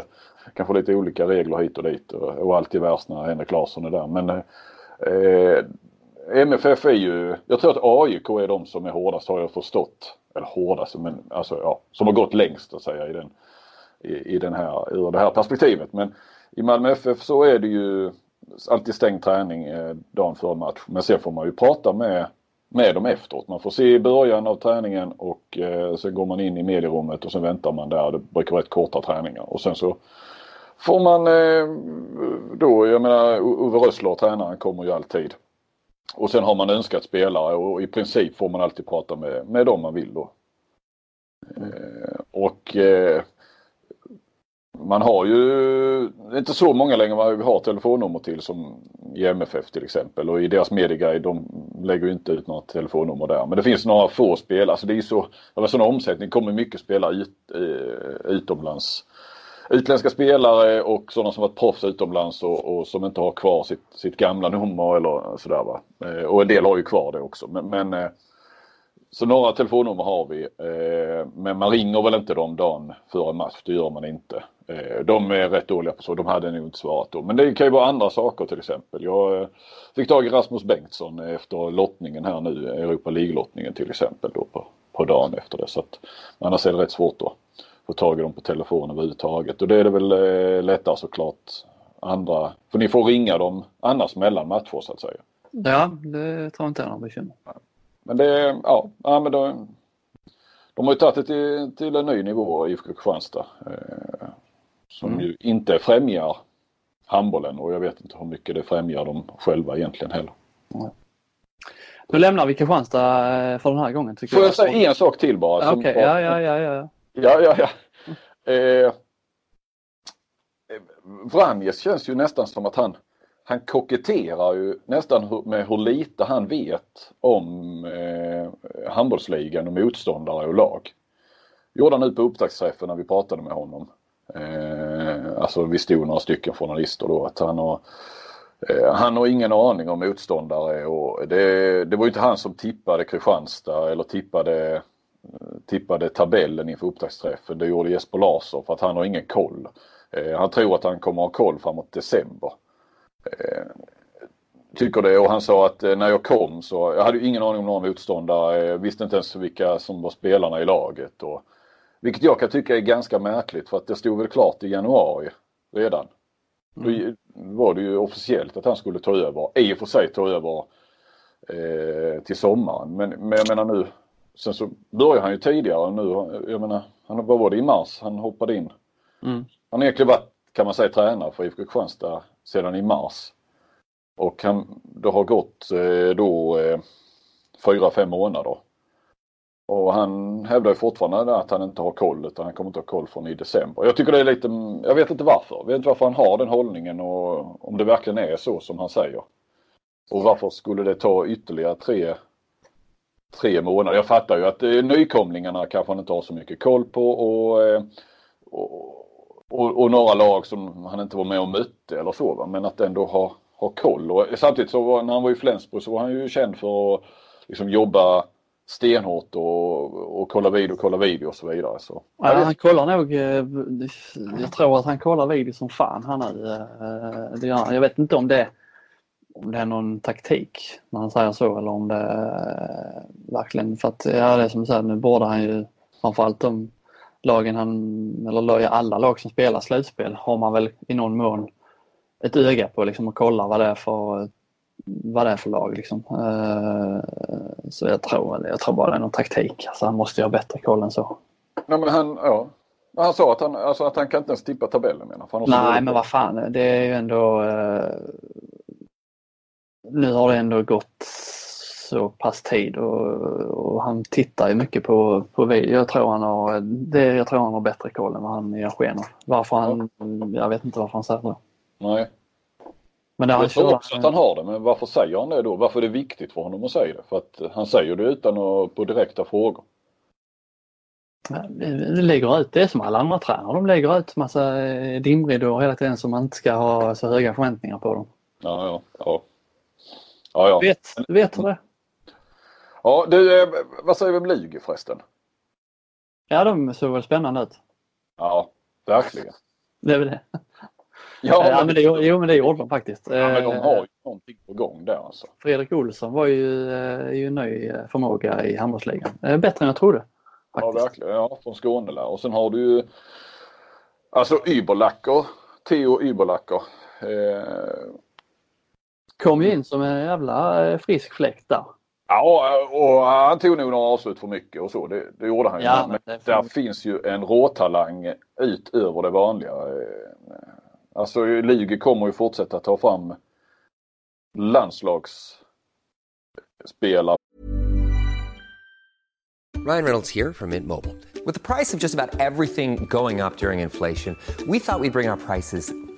kanske lite olika regler hit och dit och allt i världen när Henrik Larsson är där. Men MFF är ju, jag tror att AIK är de som är hårdast, har jag förstått. Eller hårdast, men alltså ja, som har gått längst att säga i det här perspektivet. Men i Malmö FF så är det ju alltid stängd träning dagen före match. Men sen får man ju prata med dem efteråt. Man får se i början av träningen och sen går man in i medierummet och sen väntar man där. Det brukar vara rätt korta träningar och sen så får man då, jag menar Uwe Rössler, tränaren, kommer ju alltid. Och sen har man önskat spelare och i princip får man alltid prata med dem man vill då. Man har ju inte så många längre vad vi har telefonnummer till som i MFF till exempel. Och i deras medieguide, de lägger ju inte ut några telefonnummer där. Men det finns några få spelare. Alltså det är ju så, det var sån omsättning, kommer mycket spelare utomlands. Utländska spelare och sådana som varit proffs utomlands och som inte har kvar sitt gamla nummer eller sådär, va. Och en del har ju kvar det också. Men så några telefonnummer har vi. Men man ringer väl inte dem dagen före match. Det gör man inte. De är rätt dåliga på så. De hade nog inte svarat då. Men det kan ju vara andra saker till exempel. Jag fick tag i Rasmus Bengtsson efter lottningen här nu. Europa League-lottningen till exempel då på dagen efter det. Så att annars är det rätt svårt då. Få tag i dem på telefon överhuvudtaget. Och det är det väl lättare såklart andra, för ni får ringa dem annars mellan matcher så att säga. Ja, det tar inte någon bekymmer. Men det, ja men då, de har ju tagit det till en ny nivå i Kristianstad som ju inte främjar handbollen, och jag vet inte hur mycket det främjar dem själva egentligen heller. Ja. Då lämnar vi Kristianstad för den här gången. Får jag säga en sak till bara? Ja, okej, ja. Vranjes känns ju nästan som att han koketterar ju nästan med hur lite han vet om handbollsligan och motståndare och lag. Gjorde han ut på upptaktsträffen när vi pratade med honom. Alltså vi stod några stycken journalister då, att han har ingen aning om motståndare, och det var ju inte han som tippade Kristianstad eller tippade tabellen inför upptaktsträffen. Det gjorde Jesper Larsson, för att han har ingen koll. Han tror att han kommer ha koll framåt december. Tycker det, och han sa att när jag kom så jag hade ju ingen aning om någon motståndare, visste inte ens vilka som var spelarna i laget, och vilket jag kan tycka är ganska märkligt, för att det stod väl klart i januari redan. Då var det ju officiellt att han skulle ta över, i och för sig ta över till sommaren, men jag menar nu, sen så började han ju tidigare nu, jag menar han var det i mars, han hoppade in. Han har egentligen varit, kan man säga, tränare för IFK Kristianstad sedan i mars, och det har gått 4-5 månader, och han hävdar ju fortfarande att han inte har koll, utan han kommer inte ha koll från i december. Jag tycker det är lite, jag vet inte varför han har den hållningen, och om det verkligen är så som han säger, och varför skulle det ta ytterligare tre månader. Jag fattar ju att nykomlingarna kanske han inte har så mycket koll på, och några lag som han inte var med och mötte eller så, men att ändå ha koll. Och samtidigt så när han var i Flensborg så var han ju känd för att liksom jobba stenhårt och kolla video och så vidare. Så. Ja, han kollar nog, jag tror att han kollar video som fan. Jag vet inte om det är någon taktik när han säger så, eller om det verkligen, för att ja, det är som sagt, nu borde han ju framförallt om lagen alla lag som spelar slutspel har man väl i någon mån ett öga på liksom, och kolla vad det är för lag liksom. Så jag tror bara det är någon taktik, alltså han måste ju ha bättre koll än så. Nej, men han sa att han kan inte ens tippa tabellen, menar han. Nej, men vad fan, det är ju ändå nu har det ändå gått så pass tid, och han tittar ju mycket på video. Jag tror han har bättre koll än vad han gör skenar. Jag vet inte varför han säger det. Nej. Men det jag tror också att han har det, men varför säger han det då? Varför är det viktigt för honom att säga det? För att han säger det utan att på direkta frågor. Det lägger ut, det är som alla andra tränare. De lägger ut massa dimridor hela tiden som man inte ska ha så höga förväntningar på dem. Ja. Vet du det? Ja, du, vad säger vi om Lugi förresten? Ja, de såg väl spännande ut. Ja, verkligen. Det är väl det. Ja, men det gjorde de faktiskt. Ja, men de har ju någonting på gång där alltså. Fredrik Olsson var ju ny förmåga i handbollsligan. Bättre än jag trodde. Faktiskt. Ja, verkligen. Ja, från Skåne där. Och sen har du ju Theo Yberlacker. Kom ju in som en jävla frisk fläkt där. Ja, och han tog nog några avslut för mycket och så. Det gjorde han ju. Ja, men där finns ju en råtalang utöver det vanliga. Alltså Lugi kommer ju fortsätta ta fram landslagsspelare. Ryan Reynolds here from Mint Mobile. With the price of just about everything going up during inflation, we thought we'd bring our prices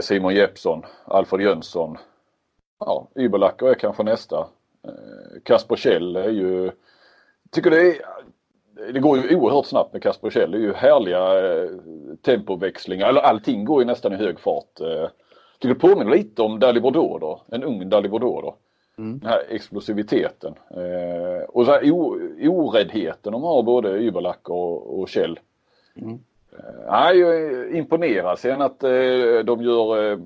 Simon Jeppsson, Alfred Jönsson. Ja, Yberlacker är kanske nästa. Kasper Kjell är ju... Tycker det går ju oerhört snabbt med Kasper Kjell. Det är ju härliga tempoväxlingar. Allting går ju nästan i hög fart. tycker det påminner lite om Dalibordor då. En ung Dalibordor då. Mm. Den här explosiviteten. Och så här oräddheten de har, både Yberlack och Kjell. Mm. Jag imponerar. Sen att de gör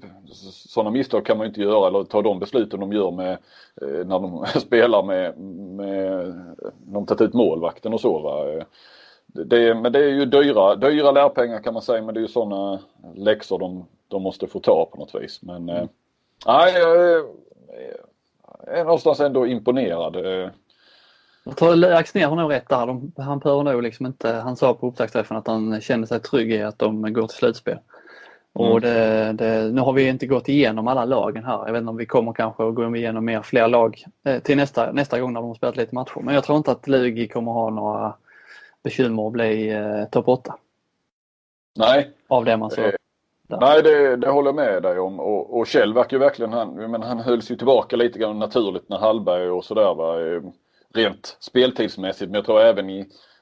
sådana misstag kan man inte göra, eller ta de besluten de gör med, när de spelar med de tar ut målvakten och så, va? Men det är ju dyra lärpengar kan man säga, men det är ju sådana läxor de måste få ta på något vis. Men jag är någonstans ändå imponerad. Jag tror Axner har nog rätt där. Han behöver nog liksom inte, han sa på upptaktsträffen att han kände sig trygg i att de går till slutspel. Och nu har vi inte gått igenom alla lagen här. Jag vet inte om vi kommer kanske att gå igenom fler lag till nästa gång när de har spelat lite matcher. Men jag tror inte att Lugi kommer ha några bekymmer att bli topp 8. Nej. Av det man sa. Nej, det håller jag med dig om. Och Kjell verkar ju verkligen, han hölls ju tillbaka lite grann naturligt när Hallberg och sådär var... rent speltidsmässigt, men jag tror även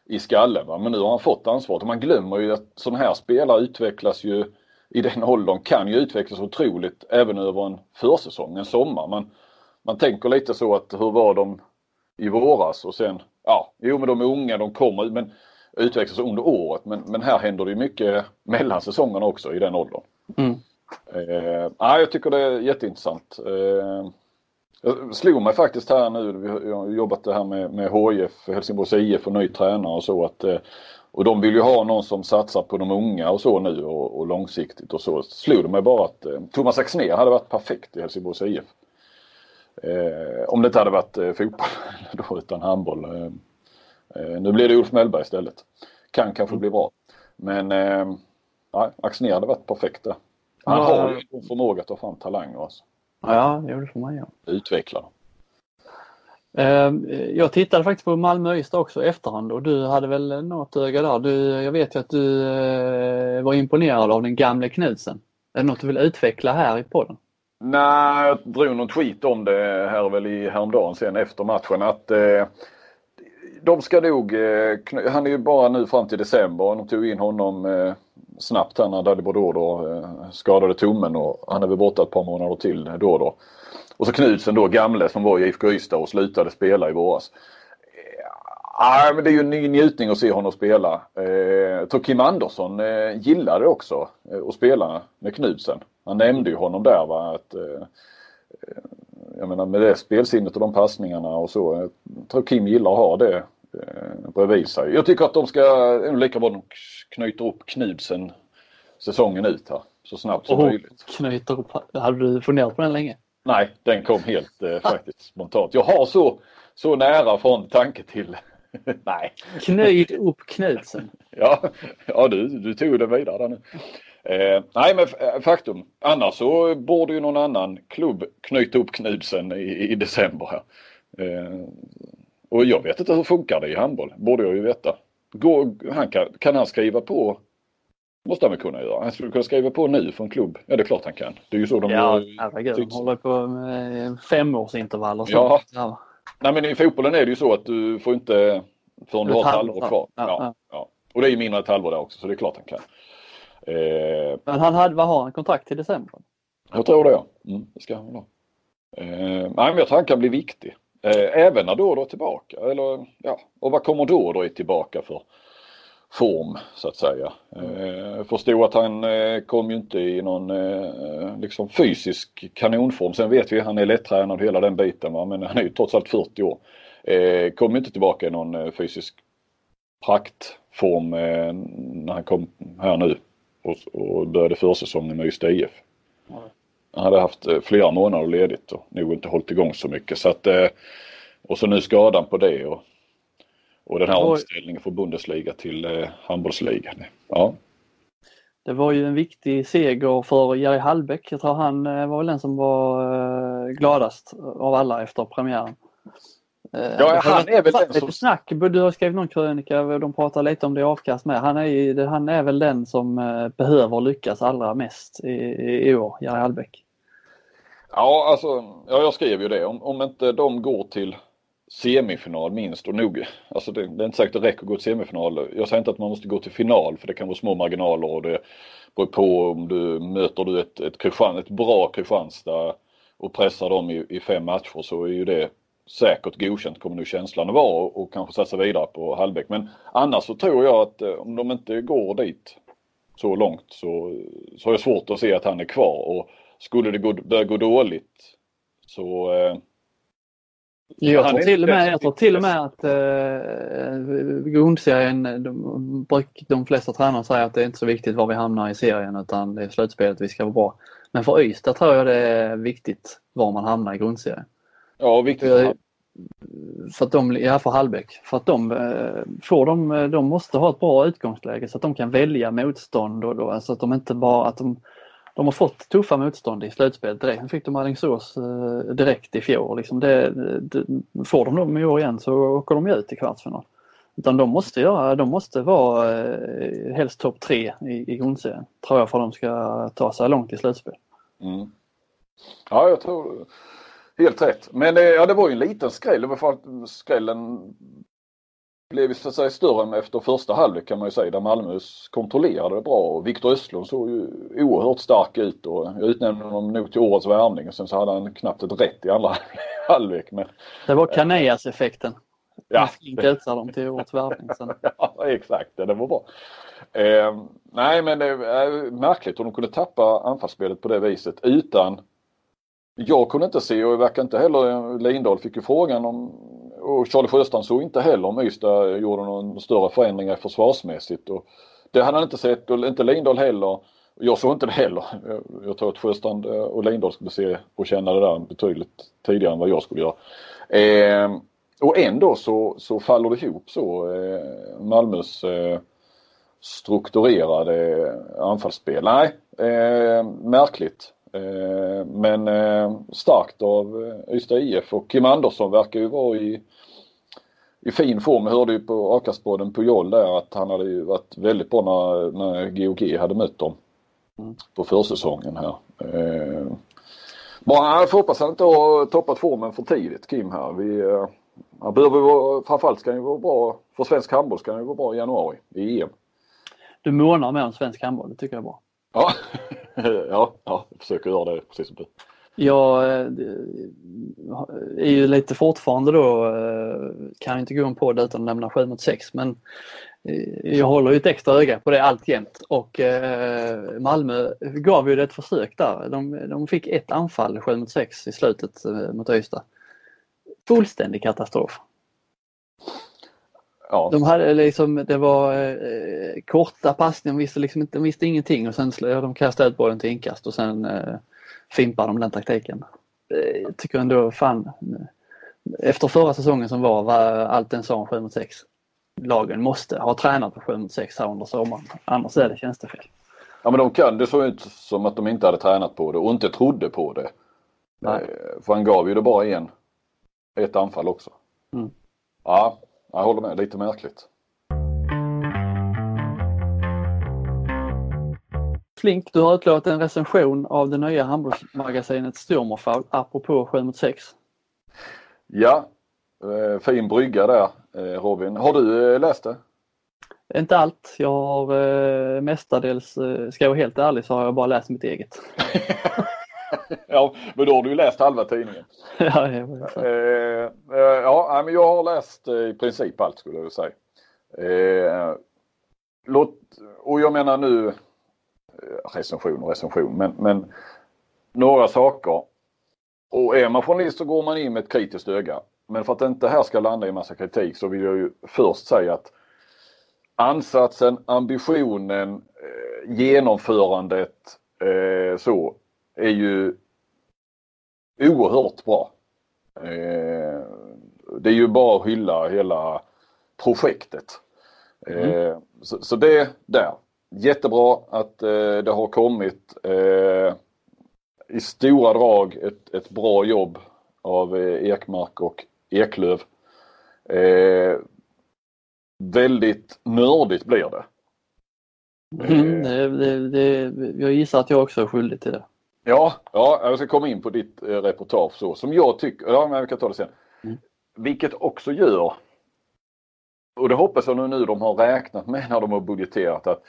i skallen. Va? Men nu har han fått ansvaret. Och man glömmer ju att sådana här spelare utvecklas ju i den åldern, kan ju utvecklas otroligt även över en försäsong, en sommar. Man tänker lite så att hur var de i våras? Och sen, men de är unga, de kommer men utvecklas under året. Men här händer det ju mycket mellan säsongerna också i den åldern. Mm. Jag tycker det är jätteintressant. Jag slog mig faktiskt här nu, jag har jobbat det här med HF, Helsingborgs IF och ny tränare och så, att, och de vill ju ha någon som satsar på de unga och så nu och långsiktigt och så. Slog det mig bara att Thomas Axner hade varit perfekt i Helsingborgs IF. Om det inte hade varit fotboll då, utan handboll. Nu blir det Ulf Mellberg istället. Kan kanske bli bra. Men Axner hade varit perfekt där. Han har ju förmåga att ta fram talanger alltså. Ja, det får man göra. Utveckla. Jag tittade faktiskt på Malmö Öysta också efterhand, och du hade väl något öga där. Jag vet ju att du var imponerad av den gamle Knudsen. Är det något du vill utveckla här i podden? Nej, jag drog någon tweet om det här väl i häromdagen sen efter matchen. Att de ska nog... han är ju bara nu fram till december, och de tog in honom... snabbt här när Dalibordor då skadade tummen, och han är väl borta ett par månader till då. Och så Knudsen då, gamle som var i IFK Öysta och slutade spela i våras. Men det är ju en ny njutning att se honom spela. Jag tror Kim Andersson gillade också att spela med Knudsen. Han nämnde ju honom där, va, att jag menar med det spelsinnet och de passningarna och så. Jag tror Kim gillar att ha det. Jag tycker att de ska lika bra knyta upp Knudsen säsongen ut här så snabbt som möjligt. Knyta upp, hade du funderat på den länge? Nej, den kom helt faktiskt spontant. Jag har så nära från tanke till nej. Knyt upp Knudsen. Ja, du tog den vidare där nu. Nej, men faktum. Annars så borde ju någon annan klubb knyta upp Knudsen i december här. Och jag vet inte hur funkar det i handboll. Borde jag ju veta. Kan han skriva på? Måste han väl kunna göra. Han skulle kunna skriva på nu för en klubb. Ja, det är klart han kan. Det är ju så de de håller på med 5-årsintervaller. Ja. Nej, men i fotbollen är det ju så att du får inte förrän du har ett halvår kvar. Ja. Och det är ju mindre ett halvår där också, så det är klart han kan. Men vad har han kontrakt till december? Jag tror det, ja. Det ska han ha. Nej, men jag tror han kan bli viktig. Även när då tillbaka, eller och vad kommer då tillbaka för form så att säga. Förstå att han kom ju inte i någon liksom fysisk kanonform. Sen vet vi han är lättränad hela den biten, va, men han är ju trots allt 40 år. Kom inte tillbaka i någon fysisk praktform när han kom här nu och började försäsongen med Ystad IF. Han hade haft flera månader ledigt och nog inte hållit igång så mycket. Så att, och så nu skadan på det och den här omställningen från Bundesliga till handbollsliga. Ja. Det var ju en viktig seger för Jari Hallbäck. Jag tror han var väl den som var gladast av alla efter premiären. Ja, han är väl den som... Snack, du har skrivit någon krönika och de pratar lite om det avkast med. Han är väl den som behöver lyckas allra mest i år, Jari Hallbäck. Ja, alltså, jag skrev ju det. Om inte de går till semifinal minst, och nog, alltså det är inte säkert att det räcker att gå till semifinal. Jag säger inte att man måste gå till final, för det kan vara små marginaler och det beror på om du möter ett bra Kristianstad och pressar dem i 5 matcher, så är ju det säkert godkänt, kommer nu känslan att vara, och kanske satsa vidare på Hallbäck. Men annars så tror jag att om de inte går dit så långt, så är det svårt att se att han är kvar, och skulle det börja gå dåligt så... Jag tror till och med att grundserien, de flesta tränare säger att det är inte så viktigt var vi hamnar i serien, utan det är slutspelet vi ska vara bra. Men för Öysta tror jag det är viktigt var man hamnar i grundserien. Ja, viktigt. För Hallbäck. För att de måste ha ett bra utgångsläge så att de kan välja motstånd, och då, alltså att de inte bara... De har fått tuffa motstånd i slutspelet direkt. Nu fick de Alingsås direkt i fjol. Liksom får de dem i år igen så åker de ut i kvartsfinal. Utan de måste vara helst topp 3 i grundserien, tror jag, för att de ska ta sig långt i slutspel. Mm. Ja, jag tror helt rätt. Men det var ju en liten skräll. Skrällen blev så att säga större efter första halvlek, kan man ju säga, där Malmö kontrollerade bra, och Viktor Östlund såg ju oerhört stark ut, och jag utnämnde honom nog till årets värvning, och sen så hade han knappt ett rätt i andra halvlek. Men det var Kaneas-effekten. Ja, Flink utsade dem till årets värvning sen. Ja, exakt, det var bra. Nej, men det är märkligt hur de kunde tappa anfallsspelet på det viset utan... Jag kunde inte se, och jag verkar inte heller, Lindahl fick ju frågan om, och Charlie Sjöstrand såg inte heller om Öysta gjorde någon större förändringar försvarsmässigt, och det hade han inte sett, och inte Lindahl heller. Jag såg inte det heller. Jag tror att Sjöstrand och Lindahl skulle se och känna det där betydligt tidigare än vad jag skulle göra. Och ändå så faller det ihop så. Malmös strukturerade anfallsspel. Nej, märkligt. Men starkt av Ystad IF, och Kim Andersson verkar ju vara i fin form. Jag hörde ju på Akaspodden på Joll där att han hade ju varit väldigt bra när GOG hade mött dem på försäsongen här. Bara jag får hoppas att han inte har toppat formen för tidigt, Kim här. Han behöver vara, framförallt ska han ju vara bra för svensk handboll, ska han ju vara bra i januari i EM. Du månar med om svensk handboll, det tycker jag är bra. Ja, jag försöker göra det precis som du. Jag är ju lite fortfarande då, kan inte gå in på det utan att nämna 7-6, men jag håller ju ett extra öga på det alltjämt, och Malmö gav ju det ett försök där. De fick ett anfall 7-6 i slutet mot Öysta. Fullständig katastrof. Ja. De hade liksom, det var korta passningar, de visste ingenting, och sen de kastade ut bollen till inkast, och sen fimpade de den taktiken. Jag tycker ändå fan, efter förra säsongen som var allt en sån 7-6. Lagen måste ha tränat på 7-6 här under sommaren, annars är det tjänstefel. Ja, men det såg ut som att de inte hade tränat på det och inte trodde på det. Nej. För han gav ju det bara ett anfall också. Mm. Ja. Jag håller med, lite märkligt. Flink, du har utlåtit en recension av det nya handbollsmagasinet Stormorfall apropå 7-6. Ja, fin brygga där, Robin. Har du läst det? Inte allt. Jag har mestadels, ska jag vara helt ärlig, så har jag bara läst mitt eget. Ja, men då har du läst halva tidningen. Ja, men jag har läst i princip allt, skulle jag säga. Och jag menar nu recension, men några saker. Och är man journalist så går man in med ett kritiskt öga. Men för att inte här ska landa i massa kritik så vill jag ju först säga att ansatsen, ambitionen, genomförandet så är ju oerhört bra. Det är ju bara att hylla hela projektet. Så det där. Jättebra att det har kommit i stora drag ett bra jobb av Ekmark och Eklöv. Väldigt nördigt blir det. Jag gissar att jag också är skyldig till det. Ja, jag ska komma in på ditt reportage så, som jag tycker, ja, men vi kan ta det sen. Vilket också gör, och det hoppas jag nu de har räknat med när de har budgeterat, att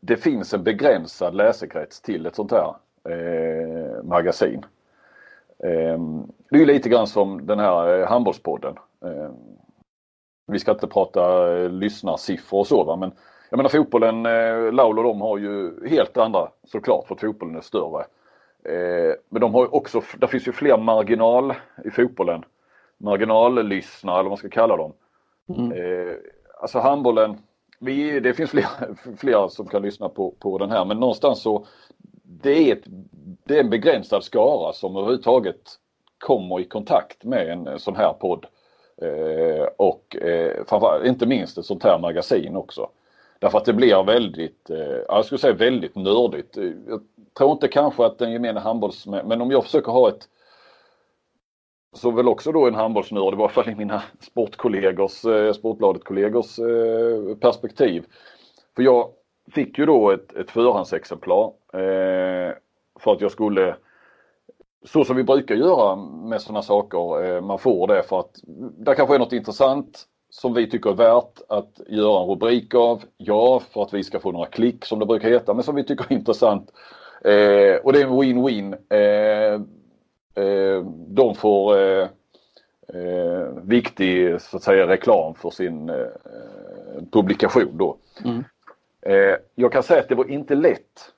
det finns en begränsad läsekrets till ett sånt här magasin. Det är ju lite grann som den här handbollspodden. Vi ska inte prata lyssnarsiffror och så, va? Men jag menar fotbollen, Laul och de har ju helt andra, såklart, för att fotbollen är större. Men de har ju också, där finns ju fler marginal i fotbollen. Marginallyssnare eller vad man ska kalla dem. Mm. Alltså handbollen, det finns fler som kan lyssna på den här. Men någonstans så, det är en begränsad skara som överhuvudtaget kommer i kontakt med en sån här podd. Och framförallt, inte minst ett sånt här magasin också. Därför att det blir väldigt, jag skulle säga väldigt nördigt. Jag tror inte kanske att den gemene handbollsmän, men om jag försöker ha ett, så väl också då en handbollsnörd, i varje fall i mina Sportbladet-kollegors perspektiv. För jag fick ju då ett förhandsexemplar för att jag skulle, så som vi brukar göra med sådana saker, man får det för att där kanske är något intressant som vi tycker är värt att göra en rubrik av, för att vi ska få några klick som det brukar heta, men som vi tycker är intressant. Och det är en win-win. De får viktig, så att säga, reklam för sin publikation då. Mm. Jag kan säga att det var inte lätt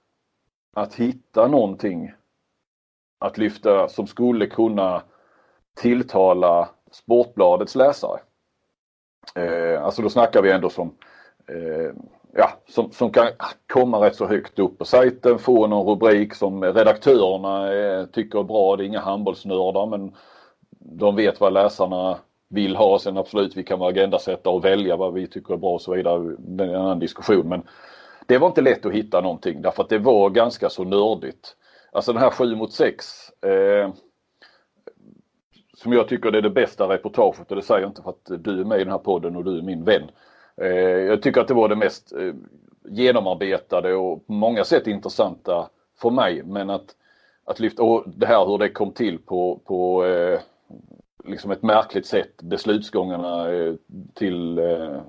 att hitta någonting att lyfta som skulle kunna tilltala Sportbladets läsare. Alltså då snackar vi ändå som kan komma rätt så högt upp på sajten, få någon rubrik som redaktörerna tycker är bra. Det är inga handbollsnördar, men de vet vad läsarna vill ha. Sen absolut, vi kan vara agendasätta och välja vad vi tycker är bra och så vidare. Det är en annan diskussion, men det var inte lätt att hitta någonting därför att det var ganska så nördigt. Alltså den här 7-6 som jag tycker det är det bästa reportaget, och det säger jag inte för att du är med i den här podden och du är min vän. Jag tycker att det var det mest genomarbetade och på många sätt intressanta för mig, men att lyfta och det här hur det kom till på liksom ett märkligt sätt, beslutsgångarna till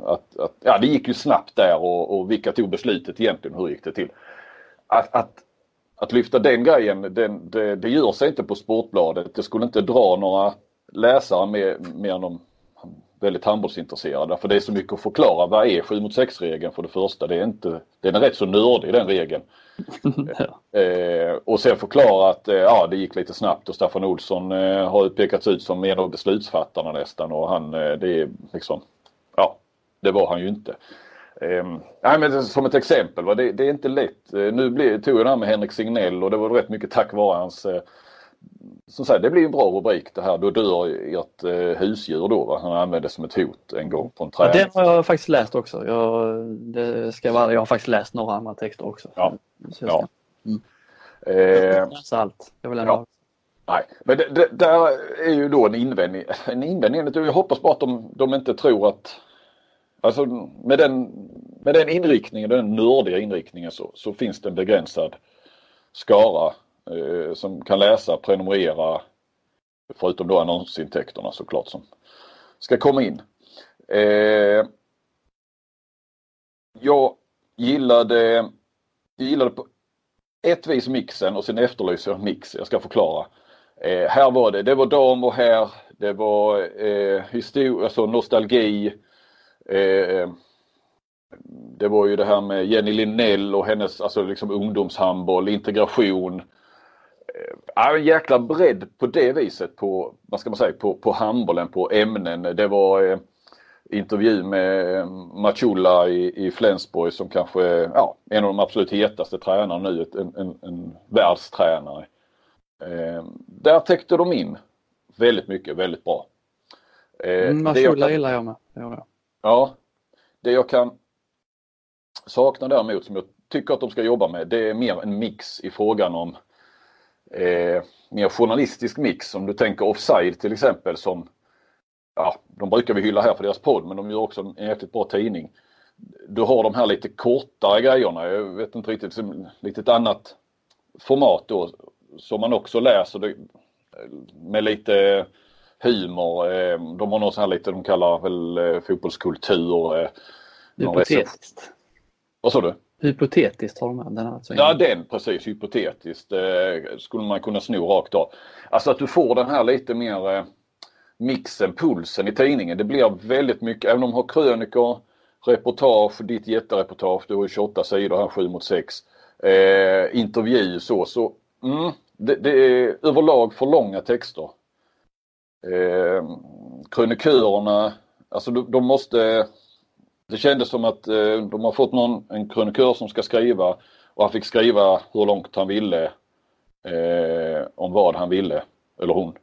att ja, det gick ju snabbt där och vilka tog beslutet egentligen, hur gick det till? Att lyfta den grejen, det gör sig inte på Sportbladet. Det skulle inte dra några läsare mer än de väldigt handbollsintresserade, för det är så mycket att förklara. Vad är 7-6-regeln för det första? Den är rätt så nördig, den regeln. Och sen förklara att det gick lite snabbt och Staffan Olsson har utpekats ut som en av beslutsfattarna nästan, och han, det är liksom, det var han ju inte. Nej, men som ett exempel, va? Det är inte lätt. Tog jag det här med Henrik Signell, och det var rätt mycket tack vare hans som säger, det blir en bra rubrik det här. Då dör ert husdjur då, va? Han använde som ett hot en gång på en träning. Ja, det har jag faktiskt läst också. Jag har faktiskt läst några andra texter också. Ja. Jag vill ändå. Nej, men det där är ju då en invändning. En invändning, jag hoppas bara att de inte tror att, alltså med den inriktningen, den nördiga inriktningen, så finns det en begränsad skara som kan läsa, prenumerera, förutom då annonsintäkterna såklart som ska komma in. Jag gillade på ett vis mixen, och sen efterlyser jag mix. Jag ska förklara. Här var det var dam och här, det var alltså nostalgi. Det var ju det här med Jenny Linnell och hennes, alltså liksom ungdomshandboll, integration. En jäkla bredd på det viset på, vad ska man säga, på handbollen, på ämnen. Det var intervju med Machula i Flensborg som kanske en av de absolut hetaste tränarna nu, en världstränare. Där täckte de in väldigt mycket, väldigt bra. Machula gillar jag med. Ja, det jag kan sakna däremot, som jag tycker att de ska jobba med, det är mer en mix i frågan om mer journalistisk mix. Om du tänker Offside till exempel, som de brukar vi hylla här för deras podd, men de gör också en jäkligt bra tidning. Du har de här lite kortare grejerna, jag vet inte riktigt, lite ett annat format då, som man också läser med lite humor. De har något här lite, de kallar väl fotbollskultur. Hypotetiskt. Vad sa du? Hypotetiskt har de med den alltså. Ja, den precis, hypotetiskt. Skulle man kunna sno rakt av. Alltså att du får den här lite mer mixen, pulsen i tidningen. Det blir väldigt mycket, även om de har krönikor, reportage, ditt jättereportage, du har ju 28 sidor här, 7-6. Intervju så det är överlag för långa texter. Krönikörerna, alltså de måste, det kändes som att de har fått en krönikör som ska skriva, och han fick skriva hur långt han ville om vad han ville, eller hon.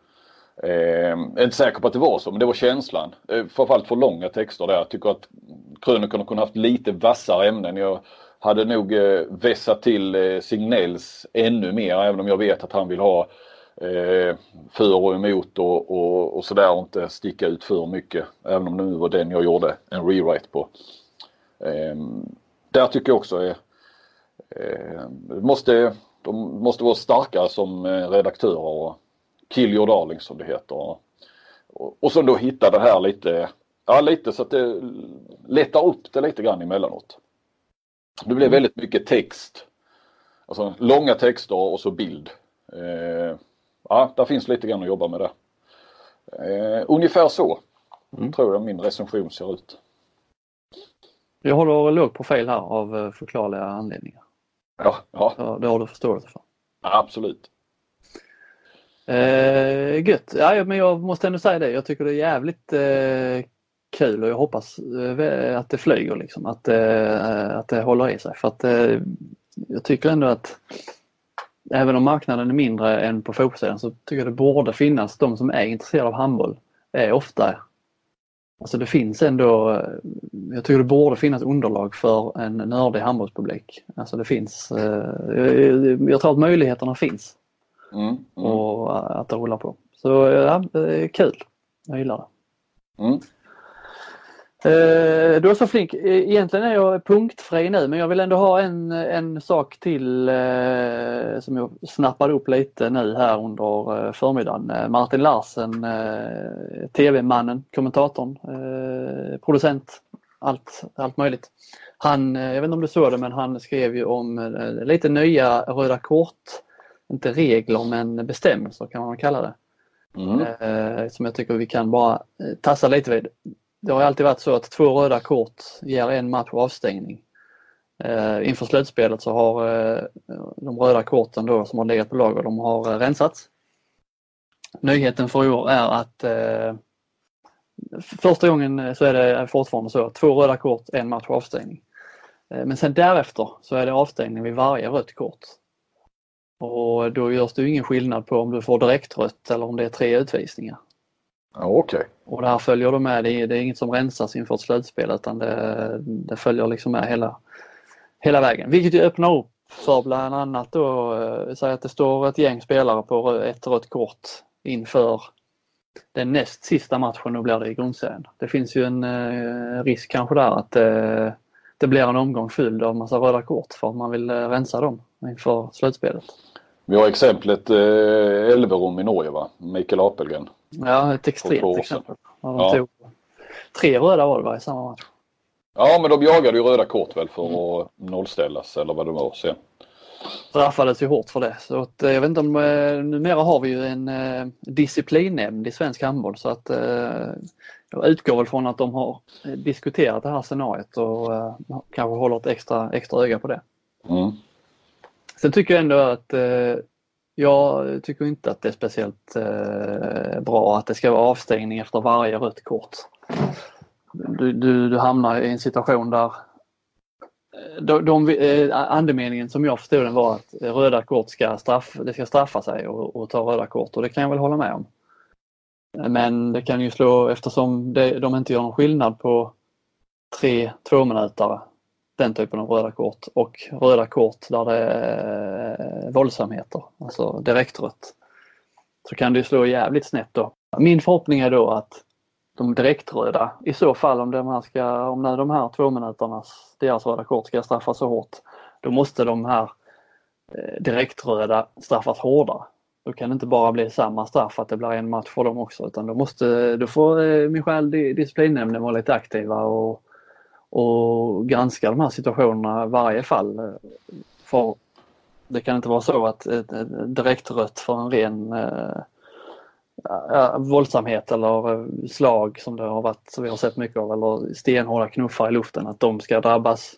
Jag är inte säker på att det var så, men det var känslan. Framförallt för långa texter där. Jag tycker att krönikorna kunde haft lite vassare ämnen. Jag hade nog vässat till Signells ännu mer, även om jag vet att han vill ha för och emot och sådär, och inte sticka ut för mycket, även om det nu var den jag gjorde en rewrite på. Där tycker jag också de måste vara starka som redaktörer och kill your darling, som det heter, och så då hittar det här lite så att det lättar upp det lite grann emellanåt. Det blir väldigt mycket text, alltså långa texter och så bild. Ja, där finns lite grann att jobba med det. Ungefär så tror jag min recension ser ut. Jag håller låg profil här av förklarliga anledningar. Ja. Det har du förståelse för. Ja, absolut. Gött. Ja, men jag måste ändå säga det. Jag tycker det är jävligt kul, och jag hoppas att det flyger liksom, att det håller i sig, för att jag tycker ändå att även om marknaden är mindre än på fotbollssidan, så tycker jag det borde finnas de som är intresserade av handboll är ofta, alltså det finns ändå, jag tycker det borde finnas underlag för en nördig handbollspublik. Alltså det finns, jag tror att möjligheterna finns. Och att det rullar på. Så ja, kul. Jag gillar det. Du är så flink. Egentligen är jag punktfri nu, men jag vill ändå ha en sak till som jag snappade upp lite nu här under förmiddagen. Martin Larsen, tv-mannen, kommentatorn, producent, allt möjligt. Han, jag vet inte om du såg det, men han skrev ju om lite nya röda kort, inte regler men bestämmelser kan man kalla det. Som jag tycker vi kan bara tassa lite vid. Det har alltid varit så att 2 röda kort ger en match avstängning. Inför slutspelet så har de röda korten då som har legat på lager, de har rensats. Nyheten för år är att första gången så är det fortfarande så att 2 röda kort, en match avstängning. Men sen därefter så är det avstängning vid varje rött kort. Och då görs det ju ingen skillnad på om du får direkt rött eller om det är 3 utvisningar. Ja, okej. Och det här följer de med, det är inget som rensas inför ett slutspel, utan det följer liksom med hela vägen. Vilket ju öppnar upp för bland annat då, säg att det står ett gäng spelare på ett rött kort inför den näst sista matchen, då blir det i grundserien. Det finns ju en risk kanske där att det blir en omgång fylld av massa röda kort för att man vill rensa dem inför slutspelet. Vi har exemplet Elverum i Norge, va? Mikael Apelgren. Ja, ett extremt exempel. De tog 3 röda var i samma match. Ja, men de jagade ju röda kort väl för att nollställas eller vad det var sen. Straffades ju hårt för det. Så att, jag vet inte om, numera har vi ju en disciplinnämnd i svensk handboll, så att jag utgår väl från att de har diskuterat det här scenariet och kanske håller ett extra öga på det. Sen tycker jag ändå att jag tycker inte att det är speciellt bra att det ska vara avstängning efter varje rött kort. Du hamnar i en situation där andemeningen som jag förstod den var att röda kort ska straffa sig och ta röda kort, och det kan jag väl hålla med om. Men det kan ju slå, eftersom de inte gör någon skillnad på 3 tvåminutare, den typen av röda kort, och röda kort där det är våldsamheter, alltså direktrött, så kan det slå jävligt snett då. Min förhoppning är då att de direktröda, i så fall om de här 2 minuternas deras röda kort ska straffas så hårt, då måste de här direktröda straffas hårdare. Då kan det inte bara bli samma straff att det blir en match för dem också, utan då får Michael disciplinnämnden vara lite aktiva och granska de här situationerna i varje fall. För det kan inte vara så att ett direkt rött för en ren våldsamhet eller slag som det har varit, som vi har sett mycket av, eller stenhårda knuffar i luften, att de ska drabbas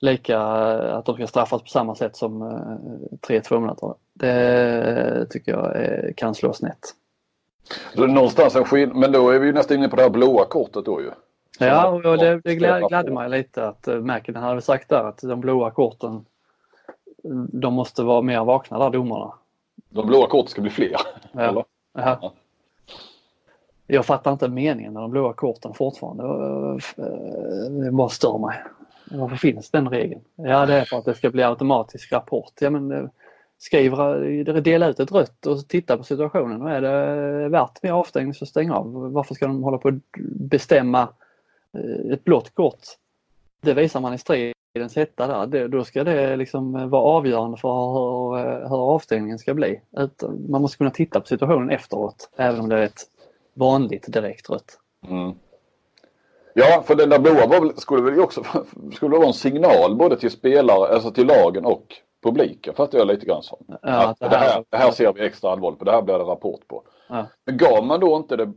lika, att de ska straffas på samma sätt som 3-2-minuter. Det tycker jag kan slå snett. Så någonstans en skillnad, men då är vi ju nästan inne på det här blåa kortet då ju. Så ja, och det glädde mig lite att Mäken hade sagt där att de blåa korten, de måste vara mer vakna där, domarna. De blåa korten ska bli fler, ja. Eller? Ja. Jag fattar inte meningen med de blåa korten fortfarande. Det bara stör mig. Varför finns den regeln? Ja, det är för att det ska bli automatisk rapport. Ja, men skriv, dela ut ett rött och titta på situationen. Och är det värt mer avstängning så stäng av. Varför ska de hålla på att bestämma ett blått kort? Det visar man i stridens hetta där. Då ska det liksom vara avgörande för hur avstängningen ska bli. Man måste kunna titta på situationen efteråt, även om det är ett vanligt direkt rött. Mm. Ja, för den där blåa skulle vara en signal både till spelare, alltså till lagen och publiken. Fattar jag lite grann som. Ja, att det här ser vi extra allvarligt på. Det här blir det rapport på. Ja. Men gav man då inte det...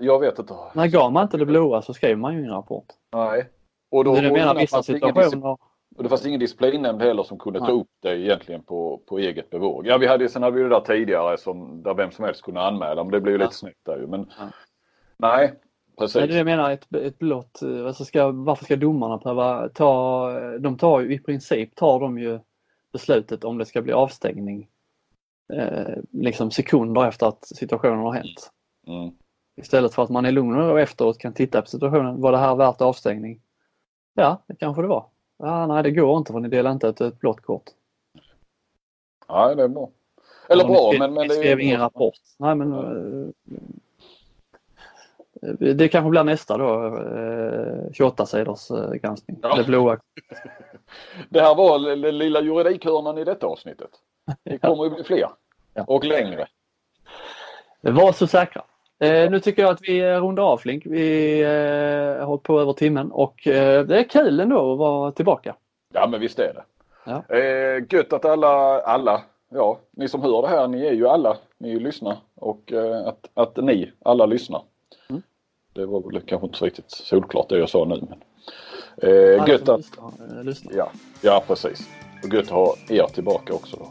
jag vet inte. Nej, gav man inte det blåa så skrev man ju ingen rapport. Nej. Och då det fanns ingen disciplinnämnd heller som kunde ta upp det egentligen på eget bevåg. Ja, vi hade ju det där tidigare som där vem som helst kunde anmäla. Men det blev ju lite snyggt där ju. Men nej... Precis. Men jag menar ett blått, alltså varför ska domarna pröva de tar ju i princip beslutet om det ska bli avstängning liksom sekunder efter att situationen har hänt. Mm. Istället för att man är lugnare och efteråt kan titta på situationen, var det här värt avstängning? Ja, det kanske det var. Ja, nej, det går inte för ni delar inte ett blått kort. Nej, det är bra. Eller bra, men det skrev ingen rapport. Nej, men det kanske blir nästa då, 28-sidors granskning. Ja. Det blåa. Det här var lilla juridikhörnan i detta avsnittet. Det kommer ju bli fler. Ja. Och längre. Var så säkra. Nu tycker jag att vi rundar av, Flink. Vi har hållit på över timmen och det är kul ändå att vara tillbaka. Ja, men visst är det. Ja. Gött att alla... Ja, ni som hör det här, ni är ju alla. Ni lyssnar och att ni alla lyssnar. Det var väl kanske inte så riktigt solklart det jag sa nu. Men. Gött att... lyssna. Ja, precis. Och gött att ha er tillbaka också då.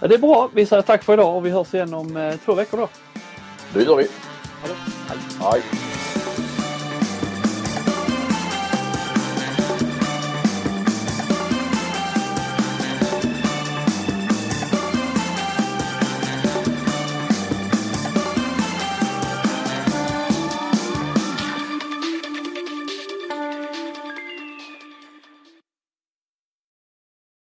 Ja, det är bra. Vi säger tack för idag och vi hörs igen om 2 veckor då. Det gör vi. Hej.